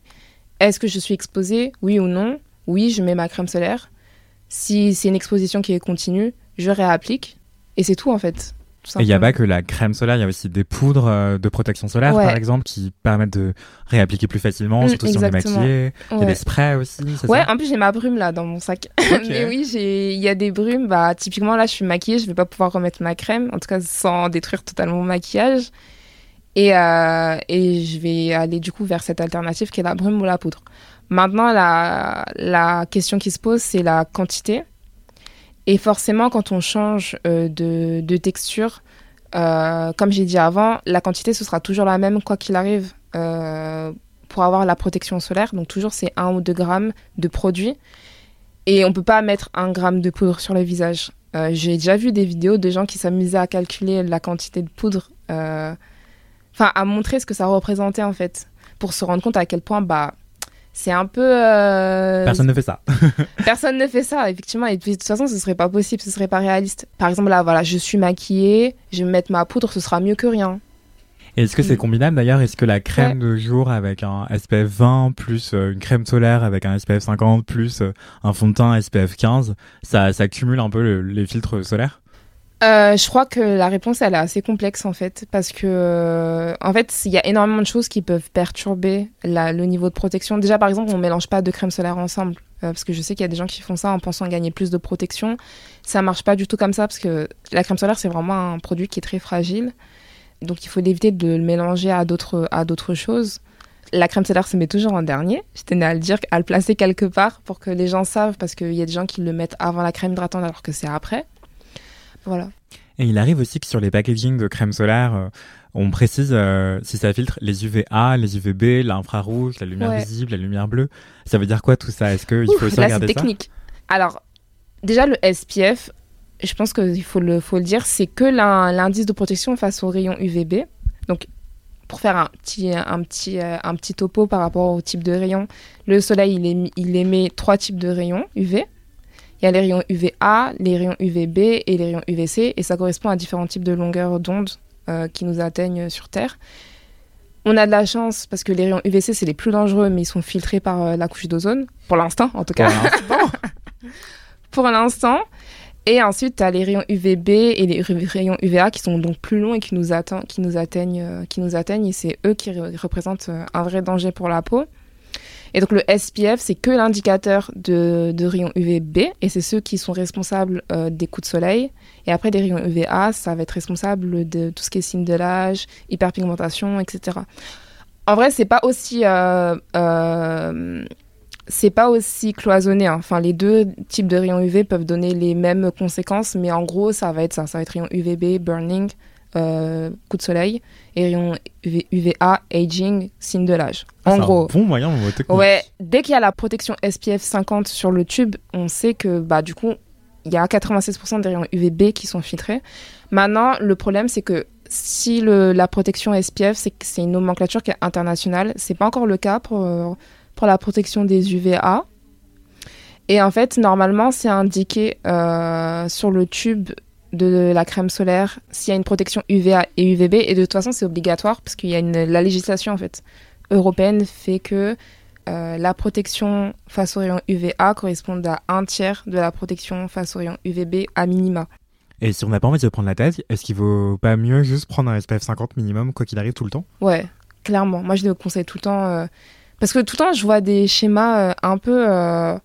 est-ce que je suis exposée? Oui ou non? Oui, je mets ma crème solaire. Si c'est une exposition qui est continue, je réapplique et c'est tout en fait. Tout et il n'y a pas que la crème solaire, il y a aussi des poudres de protection solaire ouais. par exemple qui permettent de réappliquer plus facilement, mmh, surtout exactement. Si on est maquillé. Il ouais. y a des sprays aussi. C'est ouais, ça en plus j'ai ma brume là dans mon sac. Okay. Mais oui, il y a des brumes. Bah, typiquement là je suis maquillée, je ne vais pas pouvoir remettre ma crème, en tout cas sans détruire totalement mon maquillage. Et, euh, et je vais aller du coup vers cette alternative qui est la brume ou la poudre. Maintenant, la, la question qui se pose, c'est la quantité. Et forcément, quand on change euh, de, de texture, euh, comme j'ai dit avant, la quantité, ce sera toujours la même, quoi qu'il arrive, euh, pour avoir la protection solaire. Donc toujours, c'est un ou deux grammes de produit. Et on ne peut pas mettre un gramme de poudre sur le visage. Euh, j'ai déjà vu des vidéos de gens qui s'amusaient à calculer la quantité de poudre, euh, enfin, à montrer ce que ça représentait, en fait, pour se rendre compte à quel point... bah, c'est un peu... Euh... Personne ne fait ça. Personne ne fait ça, effectivement. Et de toute façon, ce ne serait pas possible, ce ne serait pas réaliste. Par exemple, là, voilà, je suis maquillée, je vais me mettre ma poudre, ce sera mieux que rien. Et est-ce que c'est combinable d'ailleurs? Est-ce que la crème ouais. de jour avec un S P F vingt, plus une crème solaire avec un S P F cinquante, plus un fond de teint S P F quinze, ça, ça cumule un peu le, les filtres solaires? Euh, je crois que la réponse elle est assez complexe en fait parce que euh, en fait il y a énormément de choses qui peuvent perturber la, le niveau de protection. Déjà par exemple on mélange pas de crème solaire ensemble euh, parce que je sais qu'il y a des gens qui font ça en pensant gagner plus de protection. Ça marche pas du tout comme ça parce que la crème solaire c'est vraiment un produit qui est très fragile donc il faut éviter de le mélanger à d'autres à d'autres choses. la crème solaire se met toujours en dernier. Je tenais à le dire, à le placer quelque part pour que les gens savent, parce qu'il y a des gens qui le mettent avant la crème hydratante alors que c'est après. Voilà. Et il arrive aussi que sur les packagings de crème solaire, euh, on précise euh, si ça filtre les U V A, les U V B, l'infrarouge, la lumière ouais. visible, la lumière bleue. Ça veut dire quoi tout ça ? Est-ce qu'il faut aussi là, regarder ça ? Là, c'est technique. Alors, déjà, le S P F, je pense qu'il faut le, faut le dire, c'est que l'indice de protection face aux rayons U V B. Donc, pour faire un petit, un, petit, un petit topo par rapport au type de rayon, le soleil, il, émet, il émet trois types de rayons U V. Il y a les rayons U V A, les rayons U V B et les rayons U V C. Et ça correspond à différents types de longueurs d'onde euh, qui nous atteignent sur Terre. On a de la chance parce que les rayons U V C, c'est les plus dangereux, mais ils sont filtrés par euh, la couche d'ozone. Pour l'instant, en tout cas. Pour l'instant. Pour l'instant. Et ensuite, tu as les rayons U V B et les rayons U V A qui sont donc plus longs et qui nous, atte- qui nous, atteignent, qui nous atteignent. Et c'est eux qui re- représentent un vrai danger pour la peau. Et donc, le S P F, c'est que l'indicateur de, de rayons U V B. Et c'est ceux qui sont responsables euh, des coups de soleil. Et après, les rayons U V A, ça va être responsable de tout ce qui est signe de l'âge, hyperpigmentation, et cetera. En vrai, c'est pas aussi... Euh, euh, C'est pas aussi cloisonné, hein. Enfin, les deux types de rayons U V peuvent donner les mêmes conséquences, mais en gros, ça va être ça. Ça va être rayon U V B, burning, euh, coup de soleil, et rayon U V A, aging, signe de l'âge. En c'est gros. C'est un bon moyen, en technique. Ouais, dès qu'il y a la protection S P F cinquante sur le tube, on sait que, bah, du coup, il y a quatre-vingt-seize pour cent des rayons U V B qui sont filtrés. Maintenant, le problème, c'est que si le, la protection S P F, c'est, c'est une nomenclature qui est internationale, c'est pas encore le cas pour... Euh, pour la protection des U V A. Et en fait, normalement, c'est indiqué euh, sur le tube de la crème solaire s'il y a une protection U V A et U V B. Et de toute façon, c'est obligatoire parce qu'il y a une, la législation en fait, européenne fait que euh, la protection face aux rayons U V A correspond à un tiers de la protection face aux rayons U V B à minima. Et si on n'a pas envie de prendre la thèse, est-ce qu'il vaut pas mieux juste prendre un S P F cinquante minimum, quoi qu'il arrive, tout le temps ? Ouais, clairement. Moi, je le conseille tout le temps... Euh, Parce que tout le temps, je vois des schémas euh, un peu, euh,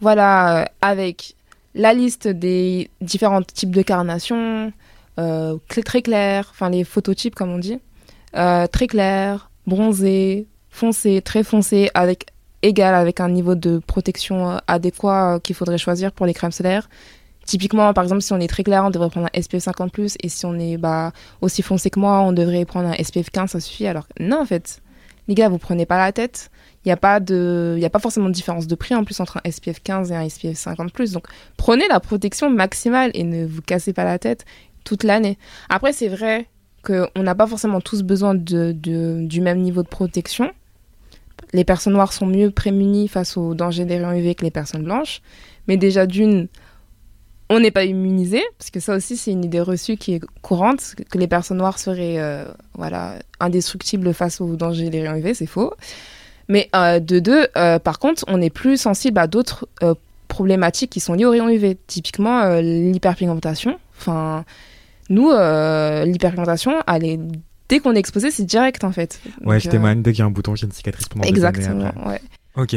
voilà, euh, avec la liste des différents types de carnation, euh, cl- très clair, enfin les phototypes comme on dit, euh, très clair, bronzé, foncé, très foncé, avec égal, avec un niveau de protection euh, adéquat euh, qu'il faudrait choisir pour les crèmes solaires. Typiquement, par exemple, si on est très clair, on devrait prendre un S P F cinquante plus, et si on est bah, aussi foncé que moi, on devrait prendre un S P F quinze, ça suffit. Alors non, en fait... Les gars, vous prenez pas la tête. Il n'y a pas de, il y a pas forcément de différence de prix en plus entre un S P F quinze et un S P F cinquante plus. Donc, prenez la protection maximale et ne vous cassez pas la tête toute l'année. Après, c'est vrai qu'on n'a pas forcément tous besoin de, de, du même niveau de protection. Les personnes noires sont mieux prémunies face aux dangers des rayons U V que les personnes blanches. Mais déjà d'une, on n'est pas immunisé, parce que ça aussi, c'est une idée reçue qui est courante, que les personnes noires seraient... Euh, voilà, indestructible face aux dangers des rayons U V, c'est faux. Mais euh, de deux, euh, par contre, on est plus sensible à d'autres euh, problématiques qui sont liées aux rayons U V. Typiquement, euh, l'hyperpigmentation. Enfin, nous, euh, l'hyperpigmentation, elle est... dès qu'on est exposé, c'est direct, en fait. Ouais, donc, je euh... témoigne dès qu'il y a un bouton, qu'il y a une cicatrice pendant des années. Exactement, ouais. Ok.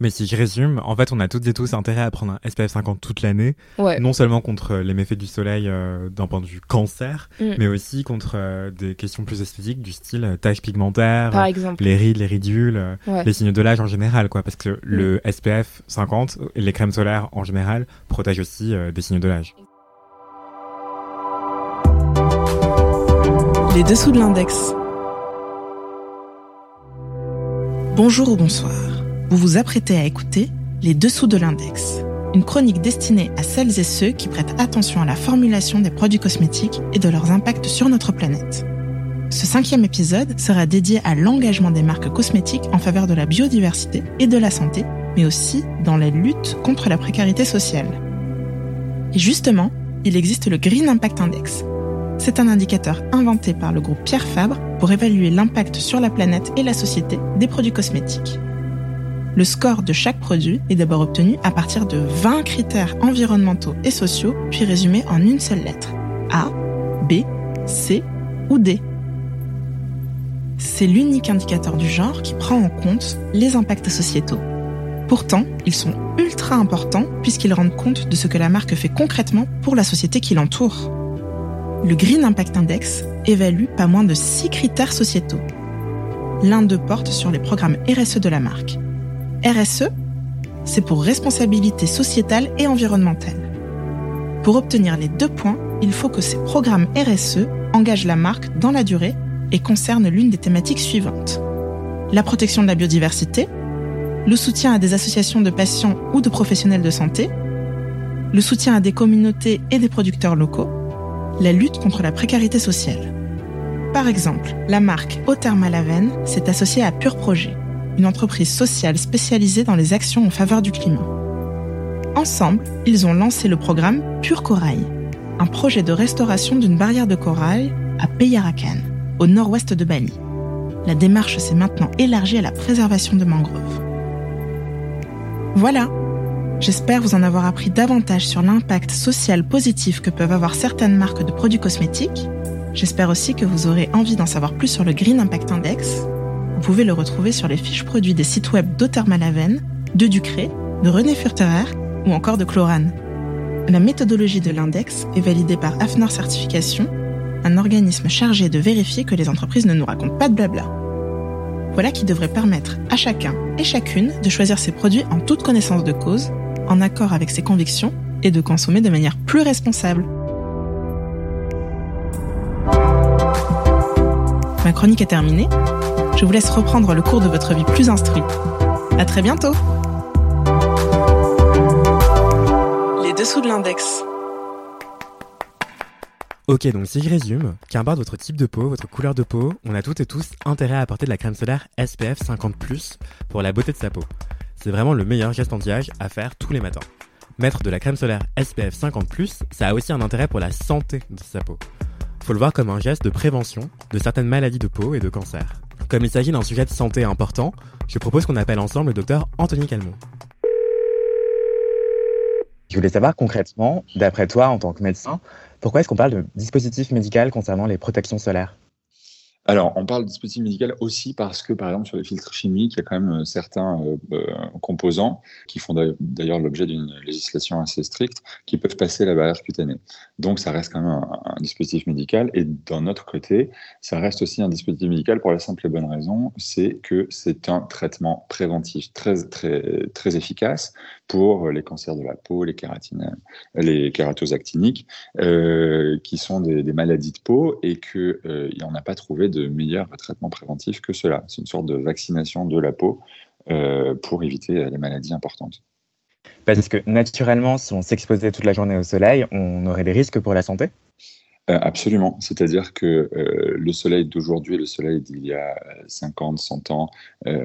Mais si je résume, en fait, on a toutes et tous intérêt à prendre un S P F cinquante toute l'année, ouais. Non seulement contre les méfaits du soleil euh, d'un point de vue cancer, mmh. mais aussi contre euh, des questions plus esthétiques du style euh, taches pigmentaires, par exemple. Les rides, les ridules, euh, ouais. les signes de l'âge en général, quoi, parce que mmh. le S P F cinquante, les crèmes solaires en général, protègent aussi euh, des signes de l'âge. Les dessous de l'index. Bonjour ou bonsoir. Vous vous apprêtez à écouter Les Dessous de l'Index, une chronique destinée à celles et ceux qui prêtent attention à la formulation des produits cosmétiques et de leurs impacts sur notre planète. Ce cinquième épisode sera dédié à l'engagement des marques cosmétiques en faveur de la biodiversité et de la santé, mais aussi dans la lutte contre la précarité sociale. Et justement, il existe le Green Impact Index. C'est un indicateur inventé par le groupe Pierre Fabre pour évaluer l'impact sur la planète et la société des produits cosmétiques. Le score de chaque produit est d'abord obtenu à partir de vingt critères environnementaux et sociaux, puis résumés en une seule lettre, A, B, C ou D. C'est l'unique indicateur du genre qui prend en compte les impacts sociétaux. Pourtant, ils sont ultra importants puisqu'ils rendent compte de ce que la marque fait concrètement pour la société qui l'entoure. Le Green Impact Index évalue pas moins de six critères sociétaux. l'un d'eux porte sur les programmes R S E de la marque. R S E, c'est pour responsabilité sociétale et environnementale. Pour obtenir les deux points, il faut que ces programmes R S E engagent la marque dans la durée et concernent l'une des thématiques suivantes. La protection de la biodiversité, le soutien à des associations de patients ou de professionnels de santé, le soutien à des communautés et des producteurs locaux, la lutte contre la précarité sociale. Par exemple, la marque Eau Thermale Avène s'est associée à Pur Projet, une entreprise sociale spécialisée dans les actions en faveur du climat. Ensemble, ils ont lancé le programme Pure Corail, un projet de restauration d'une barrière de corail à Payarakan, au nord-ouest de Bali. La démarche s'est maintenant élargie à la préservation de mangroves. Voilà, j'espère vous en avoir appris davantage sur l'impact social positif que peuvent avoir certaines marques de produits cosmétiques. J'espère aussi que vous aurez envie d'en savoir plus sur le Green Impact Index. Vous pouvez le retrouver sur les fiches produits des sites web d'Eau Thermale Avène, de Ducray, de René Furterer ou encore de Clorane. La méthodologie de l'index est validée par AFNOR Certification, un organisme chargé de vérifier que les entreprises ne nous racontent pas de blabla. Voilà qui devrait permettre à chacun et chacune de choisir ses produits en toute connaissance de cause, en accord avec ses convictions et de consommer de manière plus responsable. Ma chronique est terminée. Je vous laisse reprendre le cours de votre vie plus instruit. À très bientôt! Les dessous de l'index. Ok, donc si je résume, qu'importe votre type de peau, votre couleur de peau, on a toutes et tous intérêt à apporter de la crème solaire S P F cinquante plus pour la beauté de sa peau. C'est vraiment le meilleur geste anti-âge à faire tous les matins. Mettre de la crème solaire S P F cinquante plus, ça a aussi un intérêt pour la santé de sa peau. Faut le voir comme un geste de prévention de certaines maladies de peau et de cancer. Comme il s'agit d'un sujet de santé important, je propose qu'on appelle ensemble le docteur Anthony Calmon. Je voulais savoir concrètement, d'après toi en tant que médecin, pourquoi est-ce qu'on parle de dispositif médical concernant les protections solaires ? Alors, on parle de dispositif médical aussi parce que, par exemple, sur les filtres chimiques, il y a quand même certains euh, composants qui font d'ailleurs l'objet d'une législation assez stricte, qui peuvent passer la barrière cutanée. Donc, ça reste quand même un, un dispositif médical. Et d'un autre côté, ça reste aussi un dispositif médical pour la simple et bonne raison, c'est que c'est un traitement préventif très, très, très efficace pour les cancers de la peau, les kératines, les kératoses actiniques, euh, qui sont des, des maladies de peau et que euh, il n'y a pas trouvé de meilleurs traitements préventifs que cela. C'est une sorte de vaccination de la peau euh, pour éviter les maladies importantes. Parce que naturellement, si on s'exposait toute la journée au soleil, on aurait des risques pour la santé ? Euh, absolument. C'est-à-dire que euh, le soleil d'aujourd'hui, le soleil d'il y a cinquante, cent ans, euh,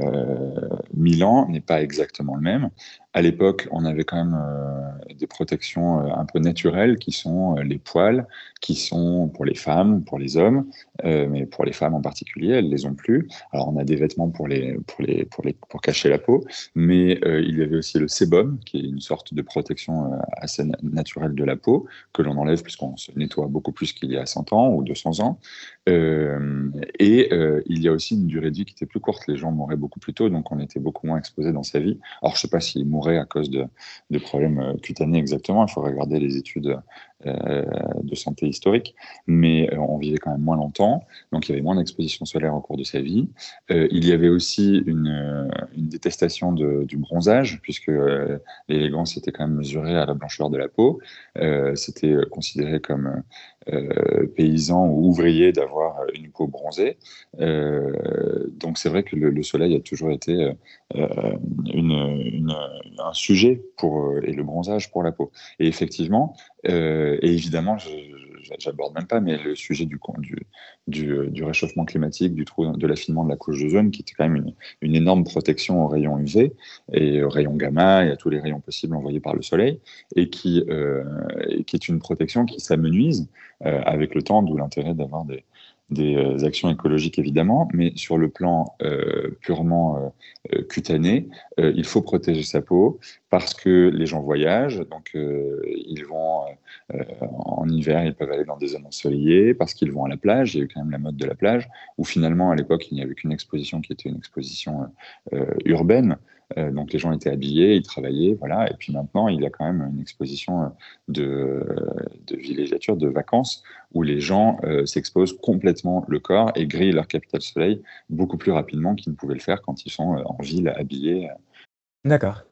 mille ans, n'est pas exactement le même. À l'époque, on avait quand même euh, des protections euh, un peu naturelles qui sont euh, les poils, qui sont pour les femmes, pour les hommes, euh, mais pour les femmes en particulier, elles ne les ont plus. Alors, on a des vêtements pour, les, pour, les, pour, les, pour cacher la peau, mais euh, il y avait aussi le sébum, qui est une sorte de protection euh, assez na- naturelle de la peau, que l'on enlève puisqu'on se nettoie beaucoup plus qu'il y a cent ans ou deux cents ans. Euh, et euh, il y a aussi une durée de vie qui était plus courte. Les gens mouraient beaucoup plus tôt, donc on était beaucoup moins exposés dans sa vie. Alors, je ne sais pas s'ils mouraient à cause de, de problèmes cutanés exactement, il faut regarder les études euh, de santé historique, mais euh, on vivait quand même moins longtemps, donc il y avait moins d'exposition solaire au cours de sa vie. Euh, il y avait aussi une, une détestation de, du bronzage, puisque euh, l'élégance était quand même mesurée à la blancheur de la peau, euh, c'était considéré comme euh, paysan ou ouvrier d'avoir une peau bronzée, euh, donc c'est vrai que le, le soleil a toujours été euh, une, une un sujet pour, et le bronzage pour la peau. Et effectivement, euh, et évidemment, je, je, j'aborde même pas, mais le sujet du, du, du, du réchauffement climatique, du trou, de l'affinement de la couche d'ozone, qui était quand même une, une énorme protection aux rayons U V et aux rayons gamma et à tous les rayons possibles envoyés par le soleil, et qui, euh, et qui est une protection qui s'amenuise euh, avec le temps, d'où l'intérêt d'avoir des des actions écologiques évidemment, mais sur le plan euh, purement euh, cutané, euh, il faut protéger sa peau parce que les gens voyagent, donc euh, ils vont euh, en hiver, ils peuvent aller dans des zones ensoleillées, parce qu'ils vont à la plage, il y a eu quand même la mode de la plage, où finalement à l'époque il n'y avait qu'une exposition qui était une exposition euh, urbaine, Euh, donc les gens étaient habillés, ils travaillaient, voilà. Et puis maintenant, il y a quand même une exposition de, de villégiature, de vacances, où les gens euh, s'exposent complètement le corps et grillent leur capital soleil beaucoup plus rapidement qu'ils ne pouvaient le faire quand ils sont en ville habillés. D'accord.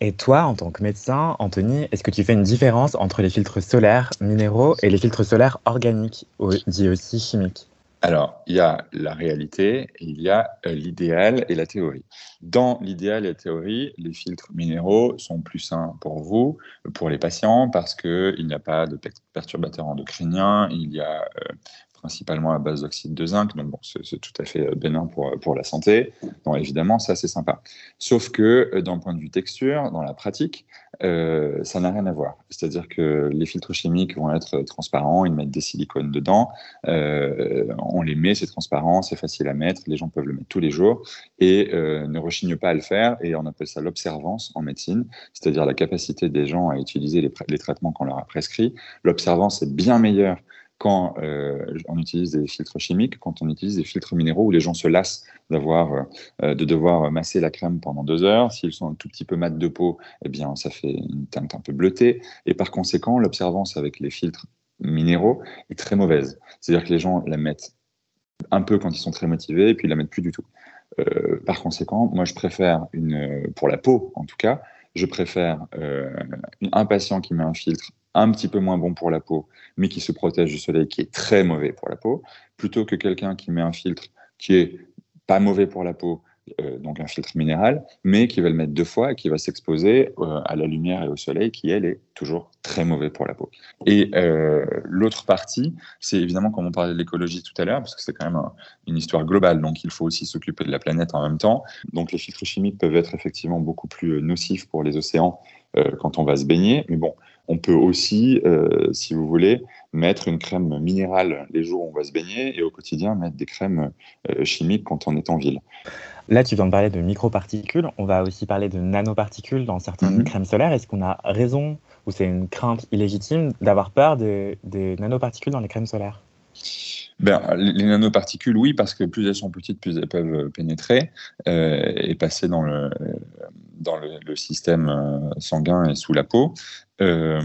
Et toi, en tant que médecin, Anthony, est-ce que tu fais une différence entre les filtres solaires minéraux et les filtres solaires organiques, dit aussi chimiques ? Alors, il y a la réalité, il y a l'idéal et la théorie. Dans l'idéal et la théorie, les filtres minéraux sont plus sains pour vous, pour les patients, parce qu'il n'y a pas de perturbateurs endocriniens, il y a euh, principalement à base d'oxyde de zinc, donc bon, c'est, c'est tout à fait bénin pour, pour la santé. Donc évidemment, ça c'est sympa. Sauf que d'un point de vue texture, dans la pratique, Euh, ça n'a rien à voir, c'est-à-dire que les filtres chimiques vont être transparents, ils mettent des silicones dedans, euh, on les met, c'est transparent, c'est facile à mettre, les gens peuvent le mettre tous les jours et euh, ne rechignent pas à le faire, et on appelle ça l'observance en médecine, c'est-à-dire la capacité des gens à utiliser les, les traitements qu'on leur a prescrits. L'observance est bien meilleure quand euh, on utilise des filtres chimiques, quand on utilise des filtres minéraux où les gens se lassent d'avoir, euh, de devoir masser la crème pendant deux heures. S'ils sont un tout petit peu mat de peau, eh bien, ça fait une teinte un peu bleutée. Et par conséquent, l'observance avec les filtres minéraux est très mauvaise. C'est-à-dire que les gens la mettent un peu quand ils sont très motivés et puis ils la mettent plus du tout. Euh, par conséquent, moi, je préfère, une, pour la peau en tout cas, je préfère euh, un patient qui met un filtre un petit peu moins bon pour la peau, mais qui se protège du soleil, qui est très mauvais pour la peau, plutôt que quelqu'un qui met un filtre qui est pas mauvais pour la peau, euh, donc un filtre minéral, mais qui va le mettre deux fois et qui va s'exposer euh, à la lumière et au soleil, qui, elle, est toujours très mauvais pour la peau. Et euh, l'autre partie, c'est évidemment, comme on parlait de l'écologie tout à l'heure, parce que c'est quand même un, une histoire globale, donc il faut aussi s'occuper de la planète en même temps. Donc les filtres chimiques peuvent être effectivement beaucoup plus nocifs pour les océans euh, quand on va se baigner, mais bon, on peut aussi, euh, si vous voulez, mettre une crème minérale les jours où on va se baigner et au quotidien mettre des crèmes euh, chimiques quand on est en ville. Là, tu viens de parler de microparticules. On va aussi parler de nanoparticules dans certaines mm-hmm. crèmes solaires. Est-ce qu'on a raison, ou c'est une crainte illégitime, d'avoir peur des de nanoparticules dans les crèmes solaires ? Ben, les nanoparticules, oui, parce que plus elles sont petites, plus elles peuvent pénétrer euh, et passer dans le, dans le, le système sanguin et sous la peau. Euh,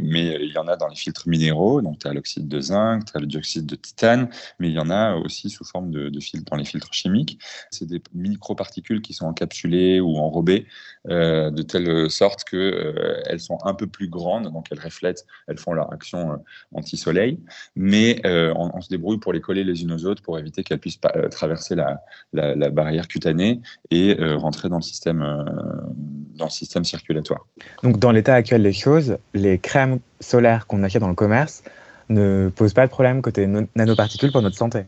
mais il y en a dans les filtres minéraux, donc tu as l'oxyde de zinc, tu as le dioxyde de titane, mais il y en a aussi sous forme de, de filtres dans les filtres chimiques. C'est des microparticules qui sont encapsulées ou enrobées euh, de telle sorte que euh, elles sont un peu plus grandes, donc elles reflètent, elles font leur action euh, anti-soleil, mais euh, on, on se débrouille pour les coller les unes aux autres pour éviter qu'elles puissent pas, euh, traverser la, la, la barrière cutanée et euh, rentrer dans le système, euh, dans le système circulatoire. Donc dans l'état actuel des choses, les crèmes solaires qu'on achète dans le commerce ne posent pas de problème côté no- nanoparticules pour notre santé.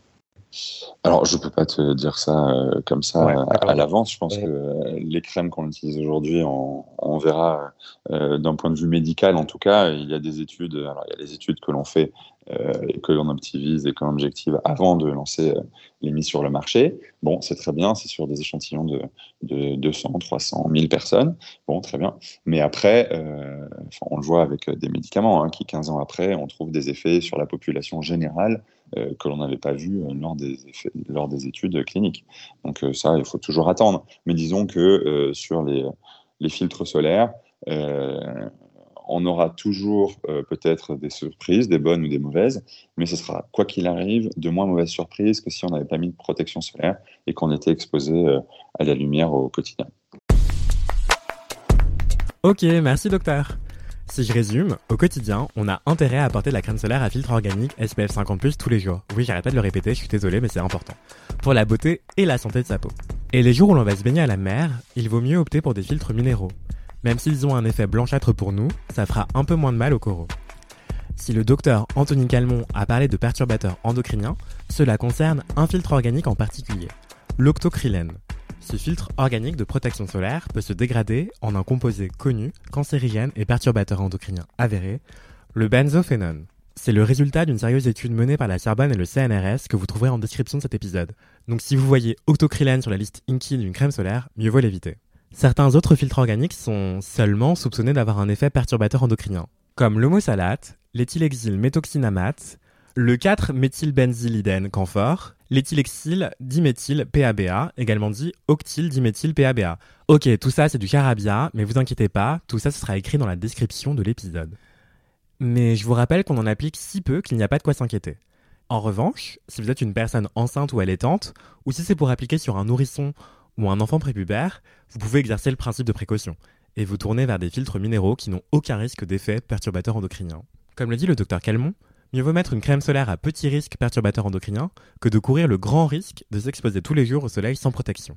Alors, je ne peux pas te dire ça euh, comme ça ouais, à, à l'avance. Je pense ouais. que euh, les crèmes qu'on utilise aujourd'hui, on, on verra euh, d'un point de vue médical. En tout cas, il y a des études. Alors, il y a les études que l'on fait, euh, que l'on optimise et que l'on objective avant de lancer euh, les mises sur le marché. Bon, c'est très bien. C'est sur des échantillons de, de deux cents, trois cents, mille personnes. Bon, très bien. Mais après, euh, on le voit avec des médicaments hein, qui, quinze ans après, on trouve des effets sur la population générale Euh, que l'on n'avait pas vu euh, lors, des effets, lors des études euh, cliniques. Donc euh, ça, il faut toujours attendre. Mais disons que euh, sur les, les filtres solaires, euh, on aura toujours euh, peut-être des surprises, des bonnes ou des mauvaises, mais ce sera, quoi qu'il arrive, de moins mauvaises surprises que si on n'avait pas mis de protection solaire et qu'on était exposé euh, à la lumière au quotidien. Ok, merci docteur. Si je résume, au quotidien, on a intérêt à porter de la crème solaire à filtre organique S P F cinquante plus tous les jours. Oui, j'arrête pas de le répéter, je suis désolé, mais c'est important. Pour la beauté et la santé de sa peau. Et les jours où l'on va se baigner à la mer, il vaut mieux opter pour des filtres minéraux. Même s'ils ont un effet blanchâtre pour nous, ça fera un peu moins de mal aux coraux. Si le docteur Anthony Calmon a parlé de perturbateurs endocriniens, cela concerne un filtre organique en particulier, l'octocrylène. Ce filtre organique de protection solaire peut se dégrader en un composé connu, cancérigène et perturbateur endocrinien avéré, le benzophénone. C'est le résultat d'une sérieuse étude menée par la Sorbonne et le C N R S que vous trouverez en description de cet épisode. Donc si vous voyez octocrylène sur la liste Inky d'une crème solaire, mieux vaut l'éviter. Certains autres filtres organiques sont seulement soupçonnés d'avoir un effet perturbateur endocrinien, comme l'homosalate, l'éthylexylméthoxynamate, le quatre-méthylbenzylidène camphore, l'éthylexyl-diméthyl-P A B A, également dit octyl-diméthyl-P A B A. Ok, tout ça c'est du charabia, mais vous inquiétez pas, tout ça ce sera écrit dans la description de l'épisode. Mais je vous rappelle qu'on en applique si peu qu'il n'y a pas de quoi s'inquiéter. En revanche, si vous êtes une personne enceinte ou allaitante, ou si c'est pour appliquer sur un nourrisson ou un enfant prépubère, vous pouvez exercer le principe de précaution et vous tourner vers des filtres minéraux qui n'ont aucun risque d'effet perturbateur endocrinien. Comme le dit le docteur Calmon, mieux vaut mettre une crème solaire à petit risque perturbateur endocrinien que de courir le grand risque de s'exposer tous les jours au soleil sans protection.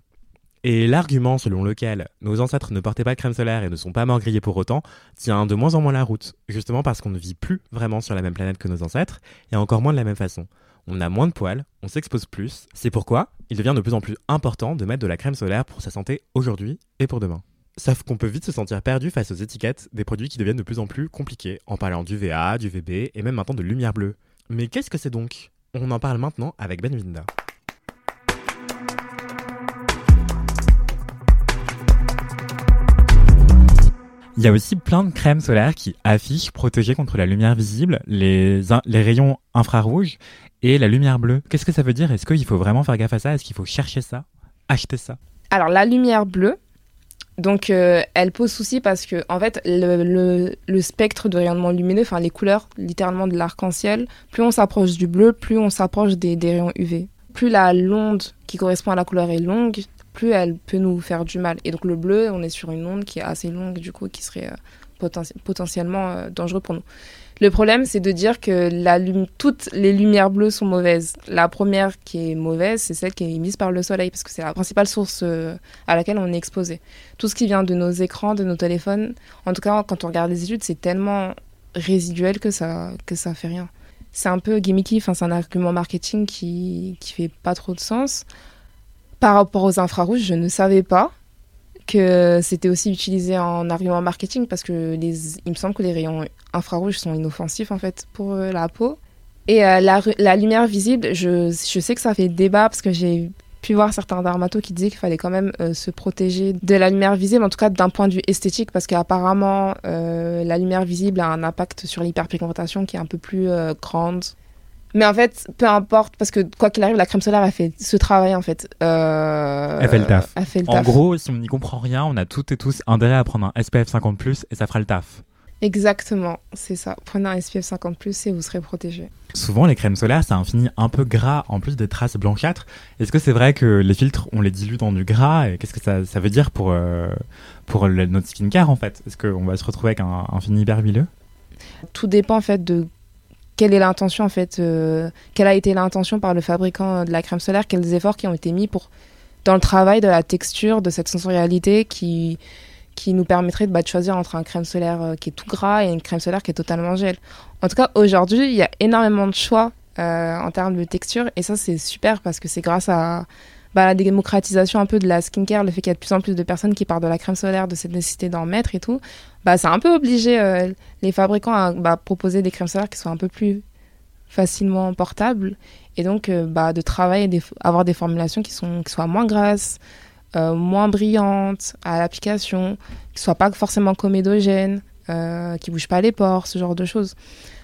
Et l'argument selon lequel nos ancêtres ne portaient pas de crème solaire et ne sont pas morts grillés pour autant tient de moins en moins la route, justement parce qu'on ne vit plus vraiment sur la même planète que nos ancêtres et encore moins de la même façon. On a moins de poils, on s'expose plus, c'est pourquoi il devient de plus en plus important de mettre de la crème solaire pour sa santé aujourd'hui et pour demain. Sauf qu'on peut vite se sentir perdu face aux étiquettes des produits qui deviennent de plus en plus compliqués, en parlant du V A, du V B et même maintenant de lumière bleue. Mais qu'est-ce que c'est donc ? On en parle maintenant avec Benvinda. Il y a aussi plein de crèmes solaires qui affichent protéger contre la lumière visible, les, in- les rayons infrarouges et la lumière bleue. Qu'est-ce que ça veut dire ? Est-ce qu'il faut vraiment faire gaffe à ça ? Est-ce qu'il faut chercher ça ? Acheter ça ? Alors la lumière bleue, donc euh, elle pose souci parce que en fait le, le, le spectre de rayonnement lumineux, enfin les couleurs littéralement de l'arc-en-ciel, plus on s'approche du bleu, plus on s'approche des, des rayons U V. Plus la l'onde qui correspond à la couleur est longue, plus elle peut nous faire du mal. Et donc le bleu, on est sur une onde qui est assez longue, du coup, qui serait euh, poten- potentiellement euh, dangereux pour nous. Le problème, c'est de dire que la lum- toutes les lumières bleues sont mauvaises. La première qui est mauvaise, c'est celle qui est émise par le soleil, parce que c'est la principale source euh, à laquelle on est exposé. Tout ce qui vient de nos écrans, de nos téléphones, en tout cas, quand on regarde les études, c'est tellement résiduel que ça que ça fait rien. C'est un peu gimmicky, enfin, c'est un argument marketing qui qui fait pas trop de sens. Par rapport aux infrarouges, je ne savais pas que c'était aussi utilisé en argument marketing parce que les, il me semble que les rayons infrarouges sont inoffensifs en fait pour la peau. Et euh, la, la lumière visible, je, je sais que ça fait débat parce que j'ai pu voir certains dermatos qui disaient qu'il fallait quand même euh, se protéger de la lumière visible, en tout cas d'un point de vue esthétique, parce qu'apparemment euh, la lumière visible a un impact sur l'hyperpigmentation qui est un peu plus euh, grande. Mais en fait, peu importe, parce que quoi qu'il arrive, la crème solaire, elle fait ce travail, en fait. Euh... Elle fait le taf. Elle fait le taf. En gros, si on n'y comprend rien, on a toutes et tous intérêt à prendre un S P F cinquante plus et ça fera le taf. Exactement, c'est ça. Prenez un S P F cinquante plus et vous serez protégé. Souvent, les crèmes solaires, ça a un fini un peu gras, en plus des traces blanchâtres. Est-ce que c'est vrai que les filtres, on les dilue dans du gras ? Et qu'est-ce que ça, ça veut dire pour, euh, pour le, notre skincare, en fait ? Est-ce qu'on va se retrouver avec un, un fini hyper huileux ? Tout dépend, en fait, de... Quelle est l'intention en fait euh, Quelle a été l'intention par le fabricant de la crème solaire? Quels efforts qui ont été mis pour dans le travail de la texture, de cette sensorialité qui qui nous permettrait de, bah, de choisir entre un crème solaire euh, qui est tout gras et une crème solaire qui est totalement gel. En tout cas, aujourd'hui, il y a énormément de choix euh, en termes de texture et ça c'est super parce que c'est grâce à bah, la démocratisation un peu de la skincare, le fait qu'il y a de plus en plus de personnes qui partent de la crème solaire, de cette nécessité d'en mettre et tout, bah, ça a un peu obligé euh, les fabricants à bah, proposer des crèmes solaires qui soient un peu plus facilement portables et donc euh, bah, de travailler, des, avoir des formulations qui, sont, qui soient moins grasses, euh, moins brillantes à l'application, qui ne soient pas forcément comédogènes, euh, qui ne bougent pas les pores, ce genre de choses.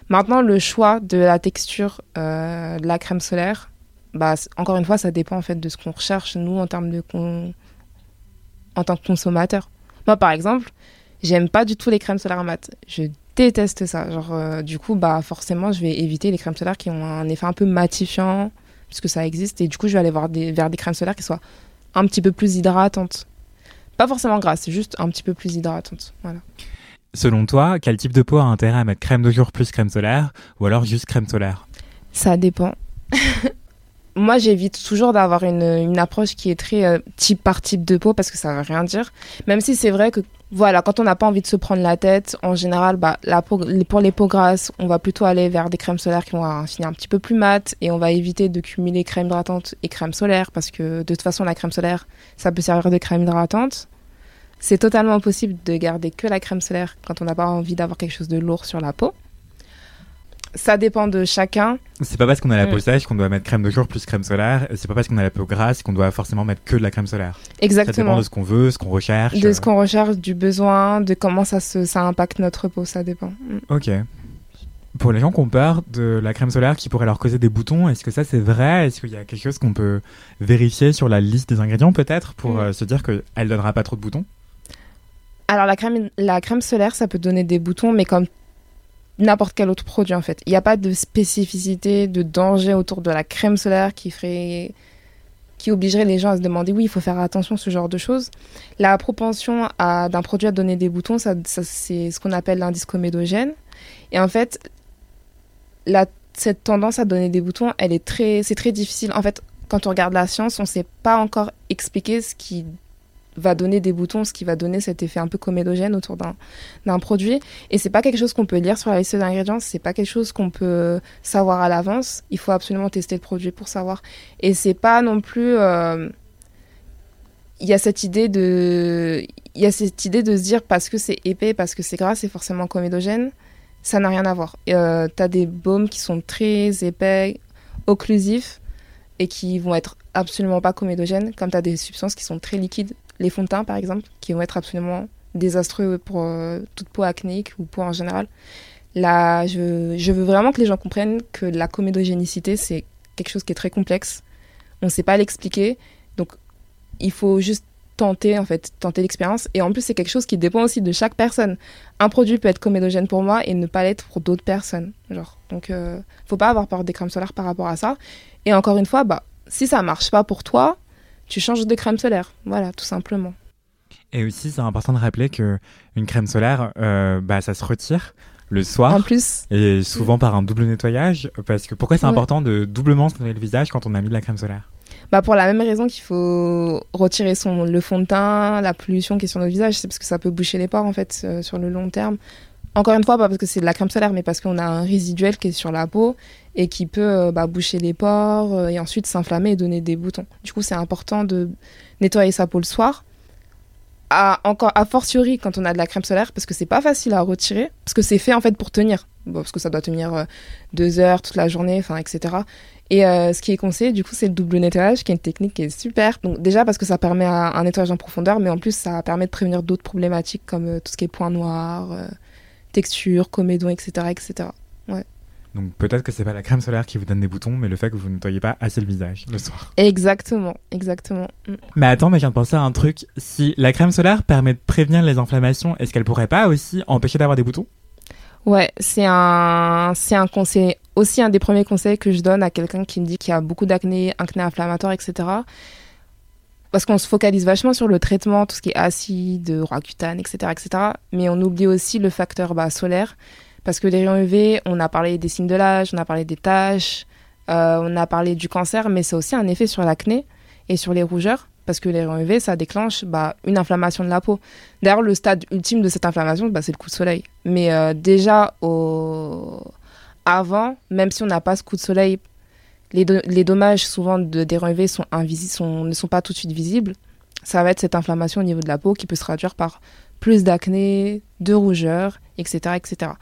Maintenant, le choix de la texture euh, de la crème solaire, bah, encore une fois, ça dépend en fait de ce qu'on recherche nous en termes de con... en tant que consommateur. Moi, par exemple, j'aime pas du tout les crèmes solaires mates. Je déteste ça. Genre, euh, du coup, bah, forcément, je vais éviter les crèmes solaires qui ont un effet un peu matifiant, puisque ça existe. Et du coup, je vais aller voir des... vers des crèmes solaires qui soient un petit peu plus hydratantes. Pas forcément grasses, c'est juste un petit peu plus hydratantes. Voilà. Selon toi, quel type de peau a intérêt à mettre crème de jour plus crème solaire, ou alors juste crème solaire ? Ça dépend. Moi, j'évite toujours d'avoir une, une approche qui est très euh, type par type de peau parce que ça ne veut rien dire. Même si c'est vrai que voilà, quand on n'a pas envie de se prendre la tête, en général, bah, la peau, pour les peaux grasses, on va plutôt aller vers des crèmes solaires qui vont avoir un fini un petit peu plus mat et on va éviter de cumuler crème hydratante et crème solaire parce que de toute façon, la crème solaire, ça peut servir de crème hydratante. C'est totalement possible de garder que la crème solaire quand on n'a pas envie d'avoir quelque chose de lourd sur la peau. Ça dépend de chacun. C'est pas parce qu'on a la peau sèche qu'on doit mettre crème de jour plus crème solaire. C'est pas parce qu'on a la peau grasse qu'on doit forcément mettre que de la crème solaire. Exactement. Ça dépend de ce qu'on veut, ce qu'on recherche. De ce qu'on recherche, du besoin, de comment ça, se, ça impacte notre peau, ça dépend. Ok. pour les gens qu'on parle de la crème solaire qui pourrait leur causer des boutons, est-ce que ça c'est vrai? Est-ce qu'il y a quelque chose qu'on peut vérifier sur la liste des ingrédients peut-être pour mmh. euh, se dire qu'elle ne donnera pas trop de boutons? Alors la crème, la crème solaire, ça peut donner des boutons, mais comme n'importe quel autre produit en fait. Il n'y a pas de spécificité, de danger autour de la crème solaire qui ferait... qui obligerait les gens à se demander, oui, il faut faire attention à ce genre de choses. La propension à, d'un produit à donner des boutons, ça, ça, c'est ce qu'on appelle l'indice comédogène. Et en fait, la, cette tendance à donner des boutons, elle est très, c'est très difficile. En fait, quand on regarde la science, on ne sait pas encore expliquer ce qui va donner des boutons, ce qui va donner cet effet un peu comédogène autour d'un, d'un produit. Et ce n'est pas quelque chose qu'on peut lire sur la liste d'ingrédients, ce n'est pas quelque chose qu'on peut savoir à l'avance. Il faut absolument tester le produit pour savoir. Et ce n'est pas non plus... Euh... Il y a cette idée de... Il y a cette idée de se dire parce que c'est épais, parce que c'est gras, c'est forcément comédogène. Ça n'a rien à voir. Euh, tu as des baumes qui sont très épais, occlusifs, et qui vont être absolument pas comédogènes, comme tu as des substances qui sont très liquides. Les fonds de teint, par exemple, qui vont être absolument désastreux pour euh, toute peau acnéique ou peau en général. Là, je, je veux vraiment que les gens comprennent que la comédogénicité, c'est quelque chose qui est très complexe. On ne sait pas l'expliquer. Donc, il faut juste tenter, en fait, tenter l'expérience. Et en plus, c'est quelque chose qui dépend aussi de chaque personne. Un produit peut être comédogène pour moi et ne pas l'être pour d'autres personnes. Genre. Donc, il euh, ne faut pas avoir peur des crèmes solaires par rapport à ça. Et encore une fois, bah, si ça ne marche pas pour toi, tu changes de crème solaire, voilà, tout simplement. Et aussi, c'est important de rappeler qu'une crème solaire, euh, bah, ça se retire le soir. En plus. Et souvent par un double nettoyage. Parce que pourquoi c'est ouais. important de doublement se nettoyer le visage quand on a mis de la crème solaire? Bah, pour la même raison qu'il faut retirer son, le fond de teint, la pollution qui est sur notre visage. C'est parce que ça peut boucher les pores, en fait, euh, sur le long terme. Encore une fois, pas parce que c'est de la crème solaire, mais parce qu'on a un résiduel qui est sur la peau et qui peut euh, bah, boucher les pores euh, et ensuite s'inflammer et donner des boutons. Du coup, c'est important de nettoyer sa peau le soir. À, encore, a fortiori, quand on a de la crème solaire, parce que c'est pas facile à retirer, parce que c'est fait en fait pour tenir. Bon, parce que ça doit tenir euh, deux heures toute la journée, enfin, et cetera. Et euh, ce qui est conseillé, du coup, c'est le double nettoyage, qui est une technique qui est super. Donc déjà parce que ça permet un, un nettoyage en profondeur, mais en plus, ça permet de prévenir d'autres problématiques comme euh, tout ce qui est points noirs, euh, texture, comédon, et cetera, et cetera. Ouais. Donc peut-être que c'est pas la crème solaire qui vous donne des boutons, mais le fait que vous ne nettoyez pas assez le visage le soir. Exactement, exactement. Mais attends, mais je viens de penser à un truc. Si la crème solaire permet de prévenir les inflammations, est-ce qu'elle pourrait pas aussi empêcher d'avoir des boutons? Ouais, c'est un, c'est un conseil, aussi un des premiers conseils que je donne à quelqu'un qui me dit qu'il y a beaucoup d'acné, acné inflammatoire, et cetera. Parce qu'on se focalise vachement sur le traitement, tout ce qui est acide, roaccutane, et cetera, et cetera. Mais on oublie aussi le facteur bah, solaire. Parce que les rayons U V, on a parlé des signes de l'âge, on a parlé des taches, euh, on a parlé du cancer, mais c'est aussi un effet sur l'acné et sur les rougeurs. Parce que les rayons U V, ça déclenche bah, une inflammation de la peau. D'ailleurs, le stade ultime de cette inflammation, bah, c'est le coup de soleil. Mais euh, déjà, au... avant, même si on n'a pas ce coup de soleil, Les, do- les dommages souvent de, des rayons U V sont invisi- sont, ne sont pas tout de suite visibles. Ça va être cette inflammation au niveau de la peau qui peut se traduire par plus d'acné, de rougeur, et cetera, et cetera.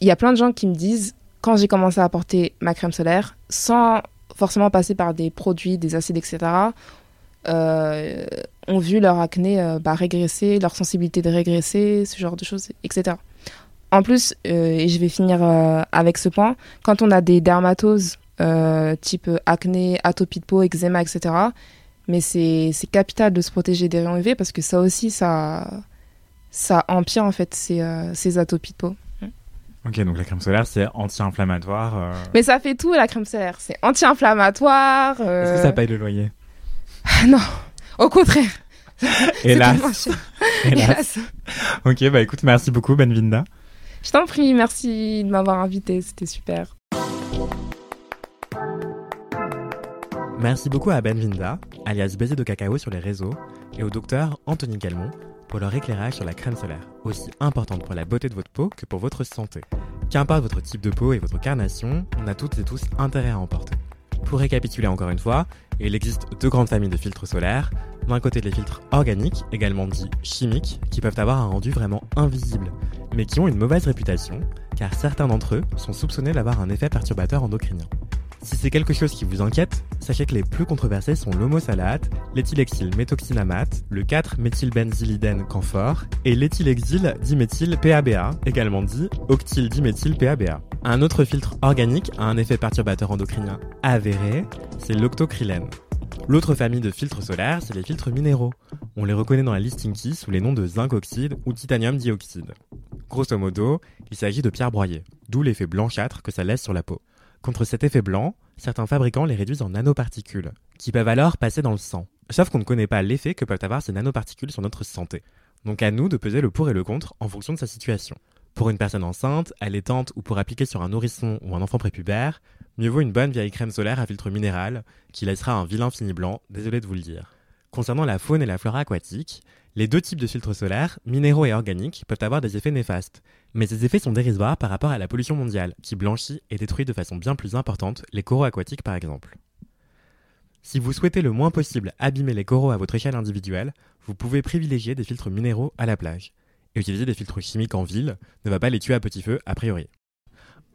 Il y a plein de gens qui me disent, quand j'ai commencé à porter ma crème solaire, sans forcément passer par des produits, des acides, et cetera, euh, ont vu leur acné euh, bah, régresser, leur sensibilité de régresser, ce genre de choses, et cetera. En plus, euh, et je vais finir euh, avec ce point, quand on a des dermatoses, Euh, type acné, atopie de peau, eczéma, et cetera. Mais c'est, c'est capital de se protéger des rayons U V parce que ça aussi, ça, ça empire en fait ces, euh, ces atopies de peau. Ok, donc la crème solaire, c'est anti-inflammatoire. Euh... Mais ça fait tout, la crème solaire. C'est anti-inflammatoire. Euh... Est-ce que ça paye le loyer? Non, au contraire. Hélas. Hélas. Hélas. Ok, bah écoute, merci beaucoup, Benvinda. Je t'en prie, merci de m'avoir invité, c'était super. Merci beaucoup à Benvinda, alias Baiser de cacao sur les réseaux, et au docteur Anthony Calmon pour leur éclairage sur la crème solaire, aussi importante pour la beauté de votre peau que pour votre santé. Qu'importe votre type de peau et votre carnation, on a toutes et tous intérêt à en porter. Pour récapituler encore une fois, il existe deux grandes familles de filtres solaires. D'un côté, les filtres organiques, également dits chimiques, qui peuvent avoir un rendu vraiment invisible, mais qui ont une mauvaise réputation, car certains d'entre eux sont soupçonnés d'avoir un effet perturbateur endocrinien. Si c'est quelque chose qui vous inquiète, sachez que les plus controversés sont l'homosalate, l'éthylexyl-méthoxynamate, le quatre-méthylbenzylidène-camphore et l'éthylexyl-diméthyl-P A B A, également dit octyl-diméthyl-P A B A. Un autre filtre organique a un effet perturbateur endocrinien avéré, c'est l'octocrylène. L'autre famille de filtres solaires, c'est les filtres minéraux. On les reconnaît dans la liste INCI sous les noms de zinc oxyde ou titanium dioxyde. Grosso modo, il s'agit de pierres broyées, d'où l'effet blanchâtre que ça laisse sur la peau. Contre cet effet blanc, certains fabricants les réduisent en nanoparticules, qui peuvent alors passer dans le sang. Sauf qu'on ne connaît pas l'effet que peuvent avoir ces nanoparticules sur notre santé. Donc à nous de peser le pour et le contre en fonction de sa situation. Pour une personne enceinte, allaitante ou pour appliquer sur un nourrisson ou un enfant prépubère, mieux vaut une bonne vieille crème solaire à filtre minéral qui laissera un vilain fini blanc, désolé de vous le dire. Concernant la faune et la flore aquatique, les deux types de filtres solaires, minéraux et organiques, peuvent avoir des effets néfastes. Mais ces effets sont dérisoires par rapport à la pollution mondiale, qui blanchit et détruit de façon bien plus importante les coraux aquatiques par exemple. Si vous souhaitez le moins possible abîmer les coraux à votre échelle individuelle, vous pouvez privilégier des filtres minéraux à la plage. Et utiliser des filtres chimiques en ville ne va pas les tuer à petit feu, a priori.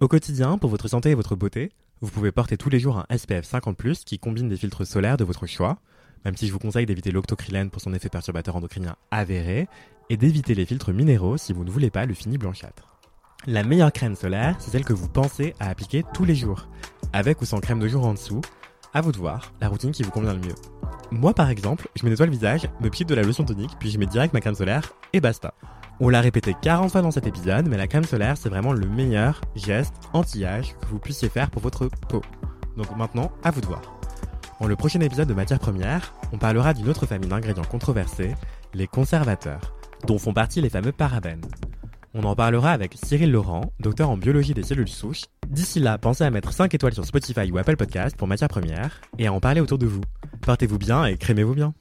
Au quotidien, pour votre santé et votre beauté, vous pouvez porter tous les jours un S P F cinquante plus qui combine des filtres solaires de votre choix, même si je vous conseille d'éviter l'octocrylène pour son effet perturbateur endocrinien avéré, et d'éviter les filtres minéraux si vous ne voulez pas le fini blanchâtre. La meilleure crème solaire, c'est celle que vous pensez à appliquer tous les jours, avec ou sans crème de jour en dessous, à vous de voir, la routine qui vous convient le mieux. Moi par exemple, je me nettoie le visage, me pique de la lotion tonique, puis je mets direct ma crème solaire, et basta. On l'a répété quarante fois dans cet épisode, mais la crème solaire, c'est vraiment le meilleur geste anti-âge que vous puissiez faire pour votre peau. Donc maintenant, à vous de voir. Dans le prochain épisode de Matières Premières, on parlera d'une autre famille d'ingrédients controversés, les conservateurs, dont font partie les fameux parabènes. On en parlera avec Cyril Laurent, docteur en biologie des cellules souches. D'ici là, pensez à mettre cinq étoiles sur Spotify ou Apple Podcast pour Matières Premières et à en parler autour de vous. Portez-vous bien et crémez-vous bien.